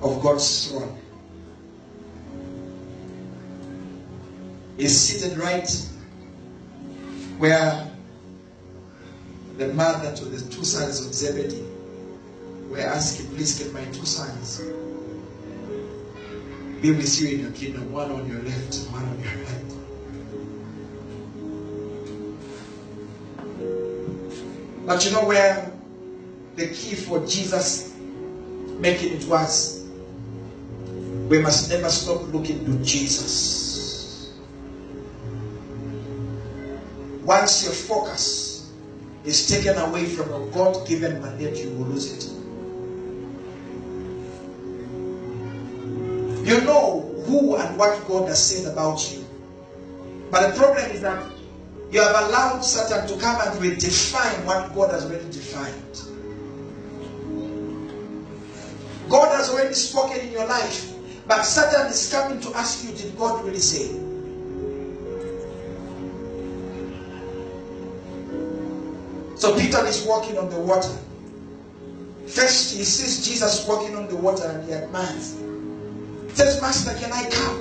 of God's throne. He's sitting right where the mother to the two sons of Zebedee were asking, please get my two sons. Be with you in your kingdom, one on your left, one on your right. But you know where the key for Jesus making it was? We must never stop looking to Jesus. Once your focus is taken away from a God-given mandate, you will lose it. You know who and what God has said about you. But the problem is that you have allowed Satan to come and redefine what God has already defined. God has already spoken in your life, but Satan is coming to ask you, did God really say? So Peter is walking on the water. First he sees Jesus walking on the water and he admires. He says, Master, can I come?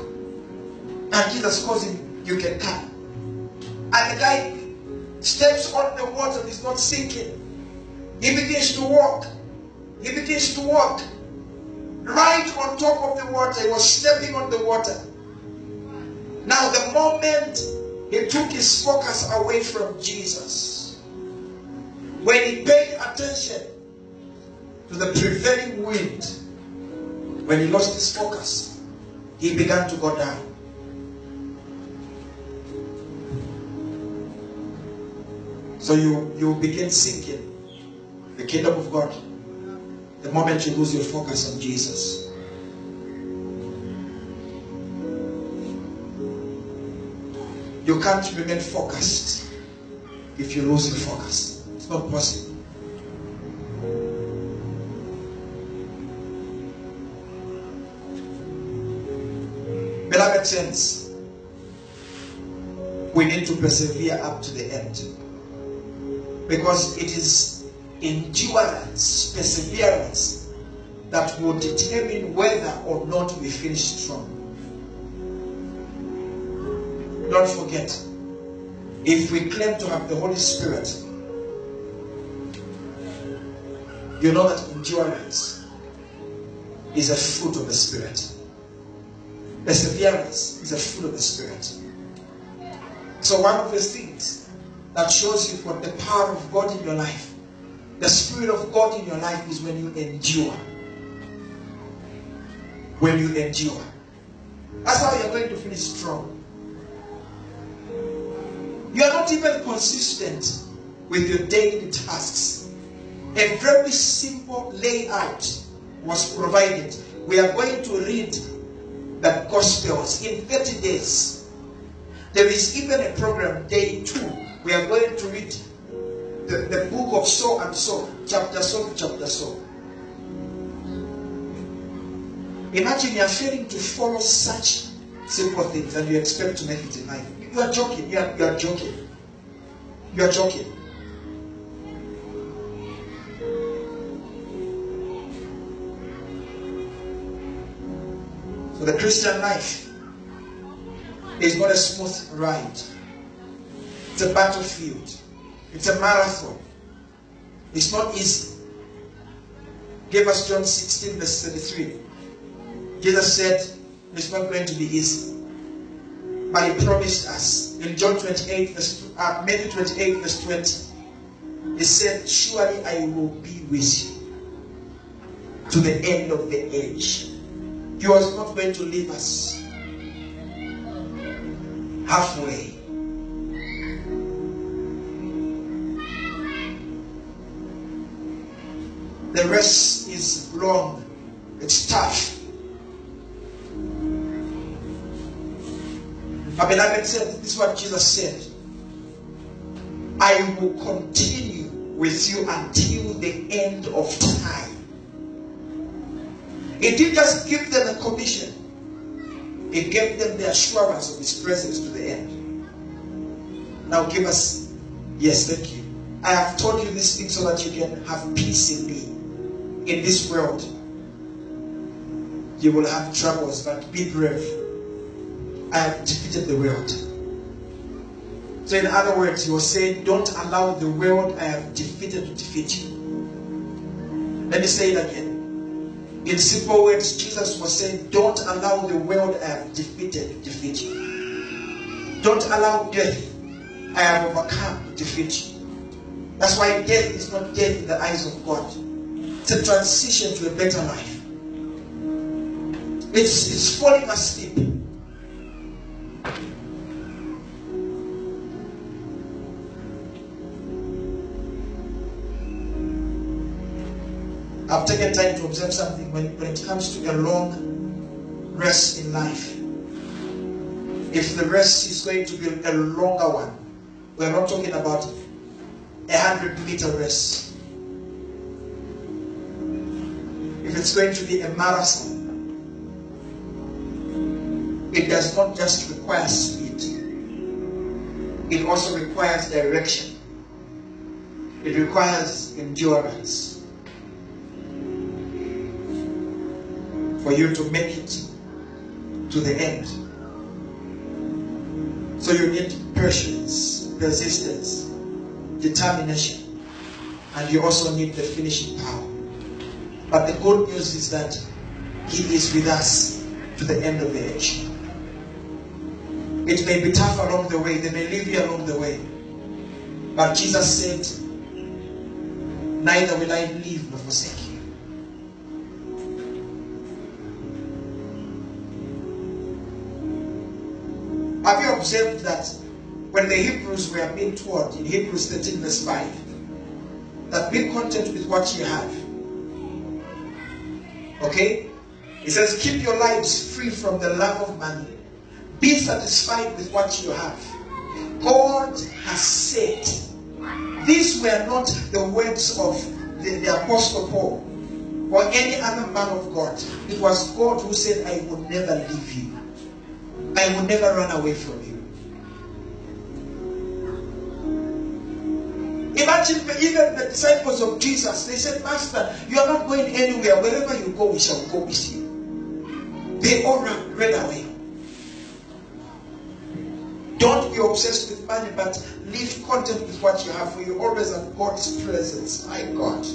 And Jesus calls him, you can come. And the guy steps on the water and is not sinking. He begins to walk. He begins to walk. Right on top of the water. He was stepping on the water. Now the moment he took his focus away from Jesus, when he paid attention to the prevailing wind, when he lost his focus, he began to go down. So you begin sinking the kingdom of God the moment you lose your focus on Jesus. You can't remain focused if you lose your focus. It's not possible. Beloved saints, we need to persevere up to the end. Because it is endurance, perseverance, that will determine whether or not we finish strong. Don't forget, if we claim to have the Holy Spirit, you know that endurance is a fruit of the Spirit. Perseverance is a fruit of the Spirit. So one of these things that shows you what the power of God in your life, the Spirit of God in your life, is when you endure. When you endure. That's how you're going to finish strong. You are not even consistent with your daily tasks. A very simple layout was provided. We are going to read the Gospels in 30 days. There is even a program, day 2. We are going to read the book of so and so, chapter so, chapter so. Imagine you are failing to follow such simple things and you expect to make it in life. You are joking. You are joking. You are joking. So the Christian life is not a smooth ride. It's a battlefield. It's a marathon. It's not easy. Give us John 16 verse 33. Jesus said, it's not going to be easy. But he promised us in John 28 verse, Matthew 28 verse 20. He said, surely I will be with you to the end of the age. He was not going to leave us halfway. The race is long, it's tough. But beloved said, this is what Jesus said. I will continue with you until the end of time. He didn't just give them a commission. He gave them the assurance of his presence to the end. Now give us, yes, thank you. I have taught you these things so that you can have peace in me. In this world, you will have troubles, but be brave. I have defeated the world. So in other words, you're saying, don't allow the world I have defeated to defeat you. Let me say it again. In simple words, Jesus was saying, don't allow the world I have defeated to defeat you. Don't allow death I have overcome to defeat you. That's why death is not death in the eyes of God. It's a transition to a better life. It's falling asleep. I've taken time to observe something when it comes to a long rest in life. If the rest is going to be a longer one, we're not talking about a 100-meter rest. If it's going to be a marathon, it does not just require speed. It also requires direction. It requires endurance. For you to make it to the end. So you need patience, persistence, determination, and you also need the finishing power. But the good news is that He is with us to the end of the age. It may be tough along the way, they may leave you along the way. But Jesus said, neither will I leave nor forsake you. Have you observed that when the Hebrews were being taught in Hebrews 13 verse 5, that be content with what you have? Okay? It says, keep your lives free from the love of money. Be satisfied with what you have. God has said. These were not the words of the Apostle Paul or any other man of God. It was God who said, I will never leave you. I will never run away from you. Imagine even the disciples of Jesus, they said, Master, you are not going anywhere. Wherever you go, we shall go with you. They all ran away. Don't be obsessed with money, but live content with what you have, for you always have God's presence. My God.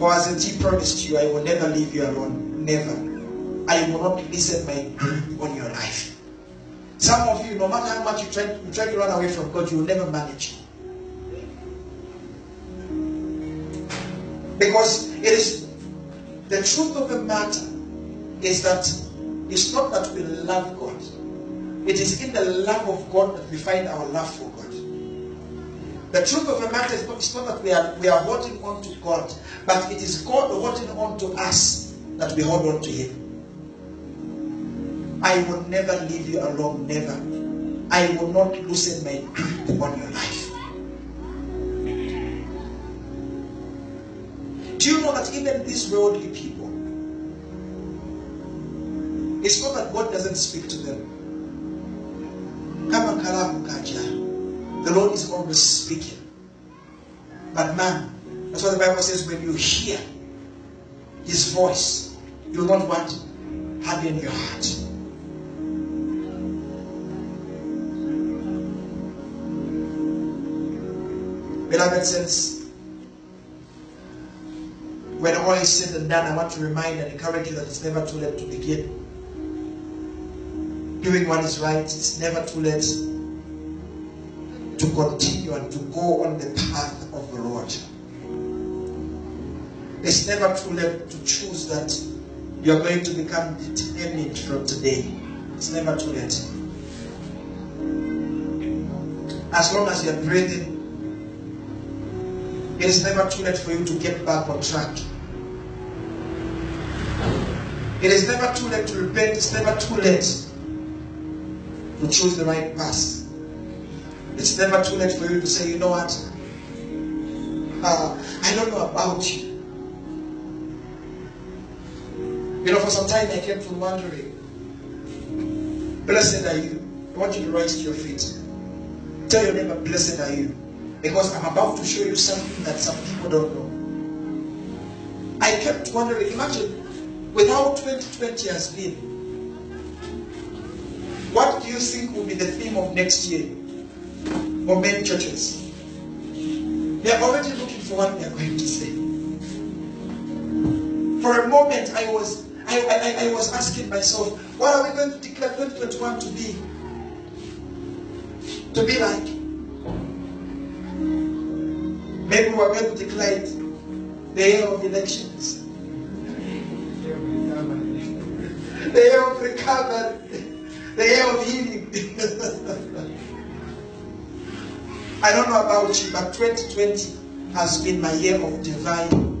For as He promised you, I will never leave you alone. Never. I will not loosen my grip on your life. Some of you, no matter how much you try to run away from God, you will never manage. Because it is the truth of the matter is that it's not that we love God. It is in the love of God that we find our love for God. The truth of the matter is not that we are holding on to God, but it is God holding on to us that we hold on to Him. I will never leave you alone, never. I will not loosen my grip on your life. Do you know that even these worldly people, it's not that God doesn't speak to them. The Lord is always speaking. But man, that's what the Bible says, when you hear His voice, you will not want to harden your heart. Beloved saints, when all is said and done, I want to remind and encourage you that it's never too late to begin. Doing what is right, it's never too late to continue and to go on the path of the Lord. It's never too late to choose that you're going to become determined from today. It's never too late. As long as you're breathing, it is never too late for you to get back on track. It is never too late to repent. It's never too late to choose the right path. It's never too late for you to say, you know what? I don't know about you. You know, for some time I kept wondering, blessed are you. I want you to rise to your feet. Tell your neighbor, blessed are you. Because I'm about to show you something that some people don't know. I kept wondering, imagine, with how 2020 has been, what do you think will be the theme of next year for many churches? They are already looking for what they are going to say. For a moment, I was asking myself, what are we going to declare 2021 to be? To be like? Maybe we are going to declare it the year of elections. The year of recovery. The year of healing. I don't know about you, but 2020 has been my year of divine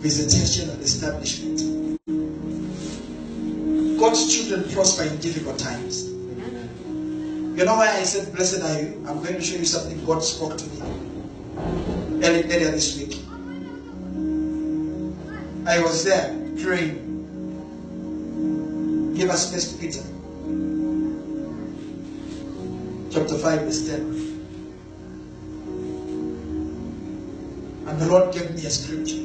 visitation and establishment. God's children prosper in difficult times. You know why I said, blessed are you? I'm going to show you something God spoke to me earlier this week. I was there praying. Give us 1 Peter chapter 5 verse 10. And the Lord gave me a scripture.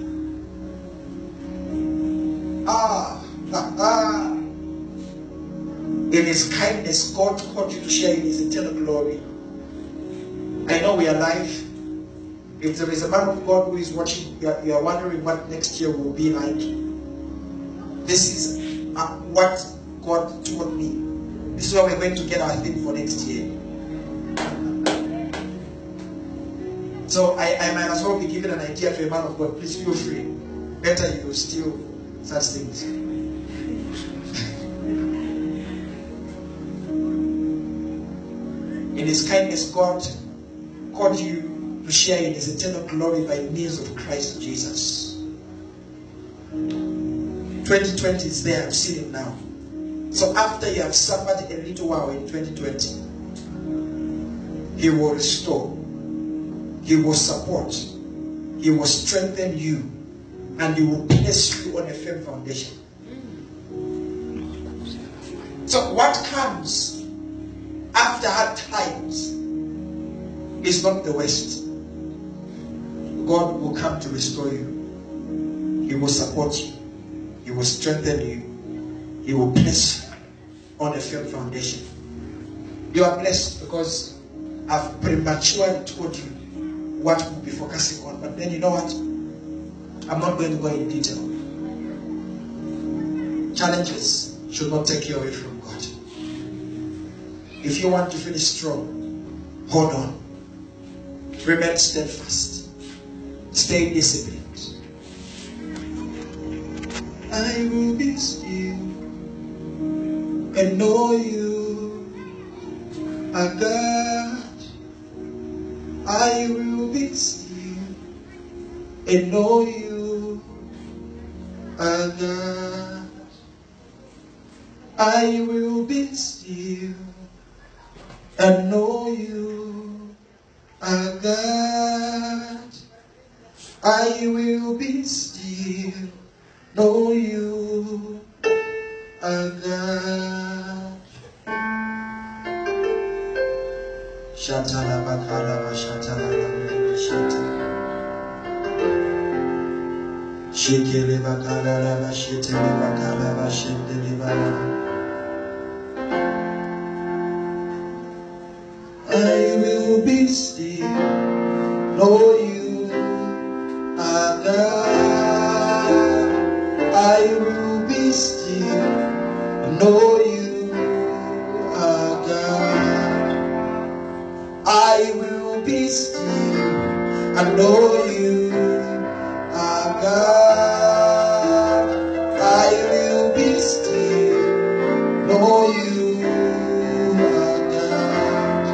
In His kindness, God called you to share in His eternal glory. I know we are alive. If there is a man of God who is watching, you are wondering what next year will be like. This is what God told me. This is where we're going to get our thing for next year. So I might as well be given an idea to a man of God. Please feel free. Better you steal such things. In His kindness, God called you to share in His eternal glory by means of Christ Jesus. 2020 is there. I've seen Him now. So after you have suffered a little while in 2020, He will restore. He will support, He will strengthen you, and He will place you on a firm foundation. So what comes after hard times is not the worst. God will come to restore you. He will support you. He will strengthen you. He will place you on a firm foundation. You are blessed because I've prematurely told you what we'll be focusing on. But then you know what? I'm not going to go in detail. Challenges should not take you away from God. If you want to finish strong, hold on. Remain steadfast. Stay disciplined. I will be still and know you are God. I will be still and know you are God. I will be still and know you are God. I will be still, know you are God. Shatala Bakalava Shatala Shata Shikele Bakalava Shitele Bakalava Shindele Bala. I will be still, know you are God. I will be still, know you are God. I will be still and know you are God. I will be still, know you are God.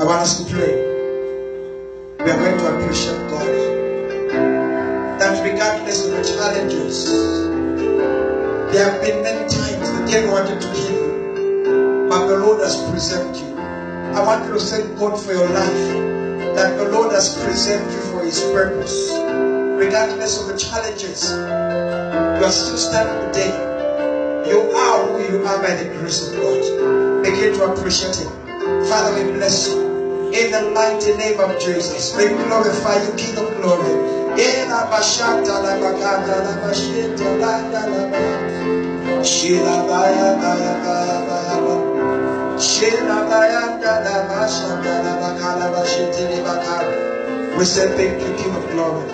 I want us to pray. We are going to appreciate God that regardless of the challenges, there have been many times the devil wanted to kill you, but the Lord has preserved you. I want you to thank God for your life, that the Lord has preserved you for His purpose. Regardless of the challenges, you are still standing today. You are who you are by the grace of God. Begin to appreciate Him. Father, we bless you. in the mighty name of Jesus. We glorify you, King of Glory. We say thank you, King of Glory.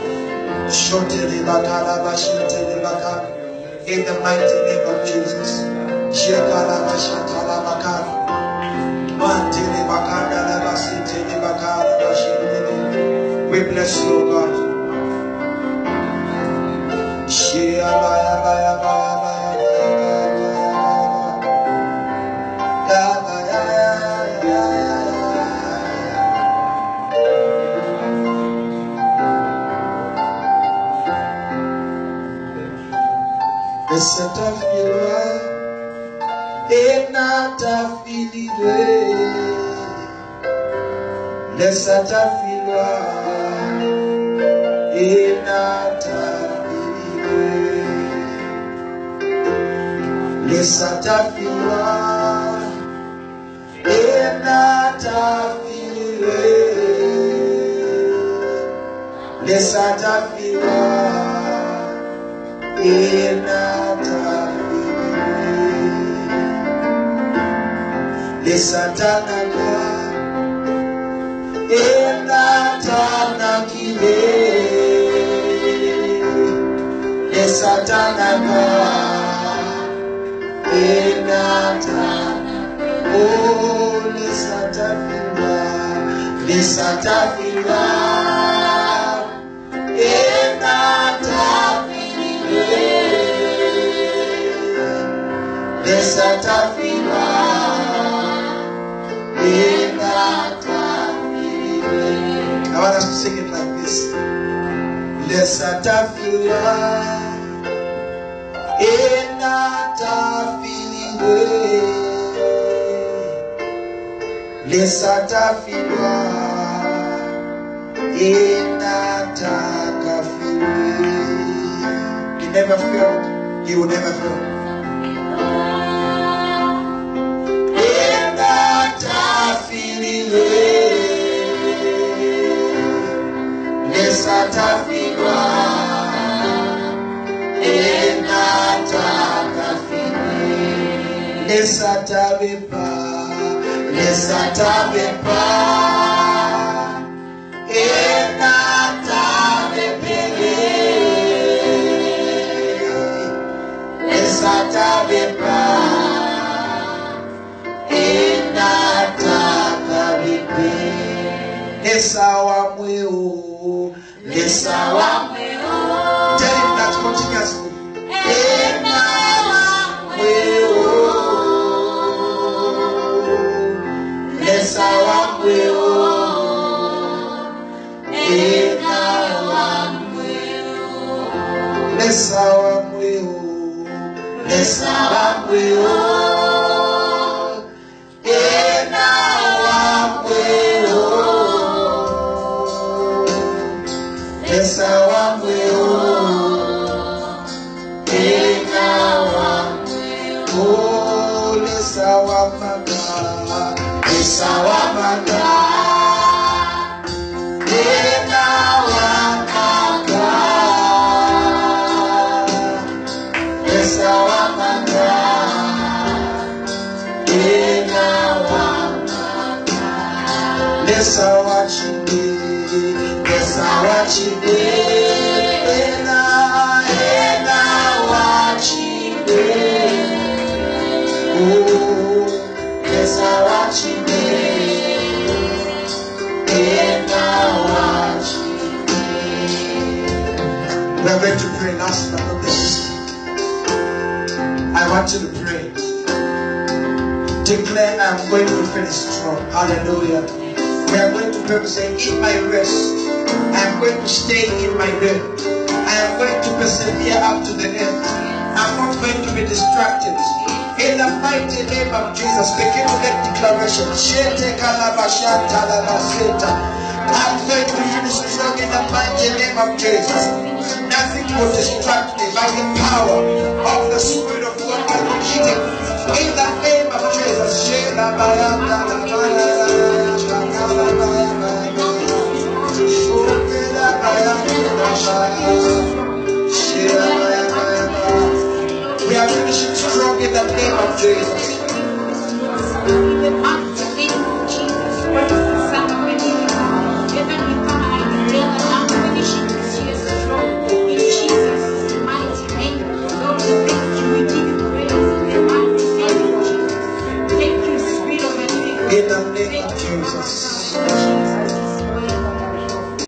In the mighty name of Jesus. We bless you, God. Set of you are in not a fili way. The set of you are in not a fili way. The set of you are in not a fili way. The set of you are in the Satana, in the Satana, in the Satana, I want us to sing it like this. You never failed. You will never fail. In the name of Jesus, Jesus.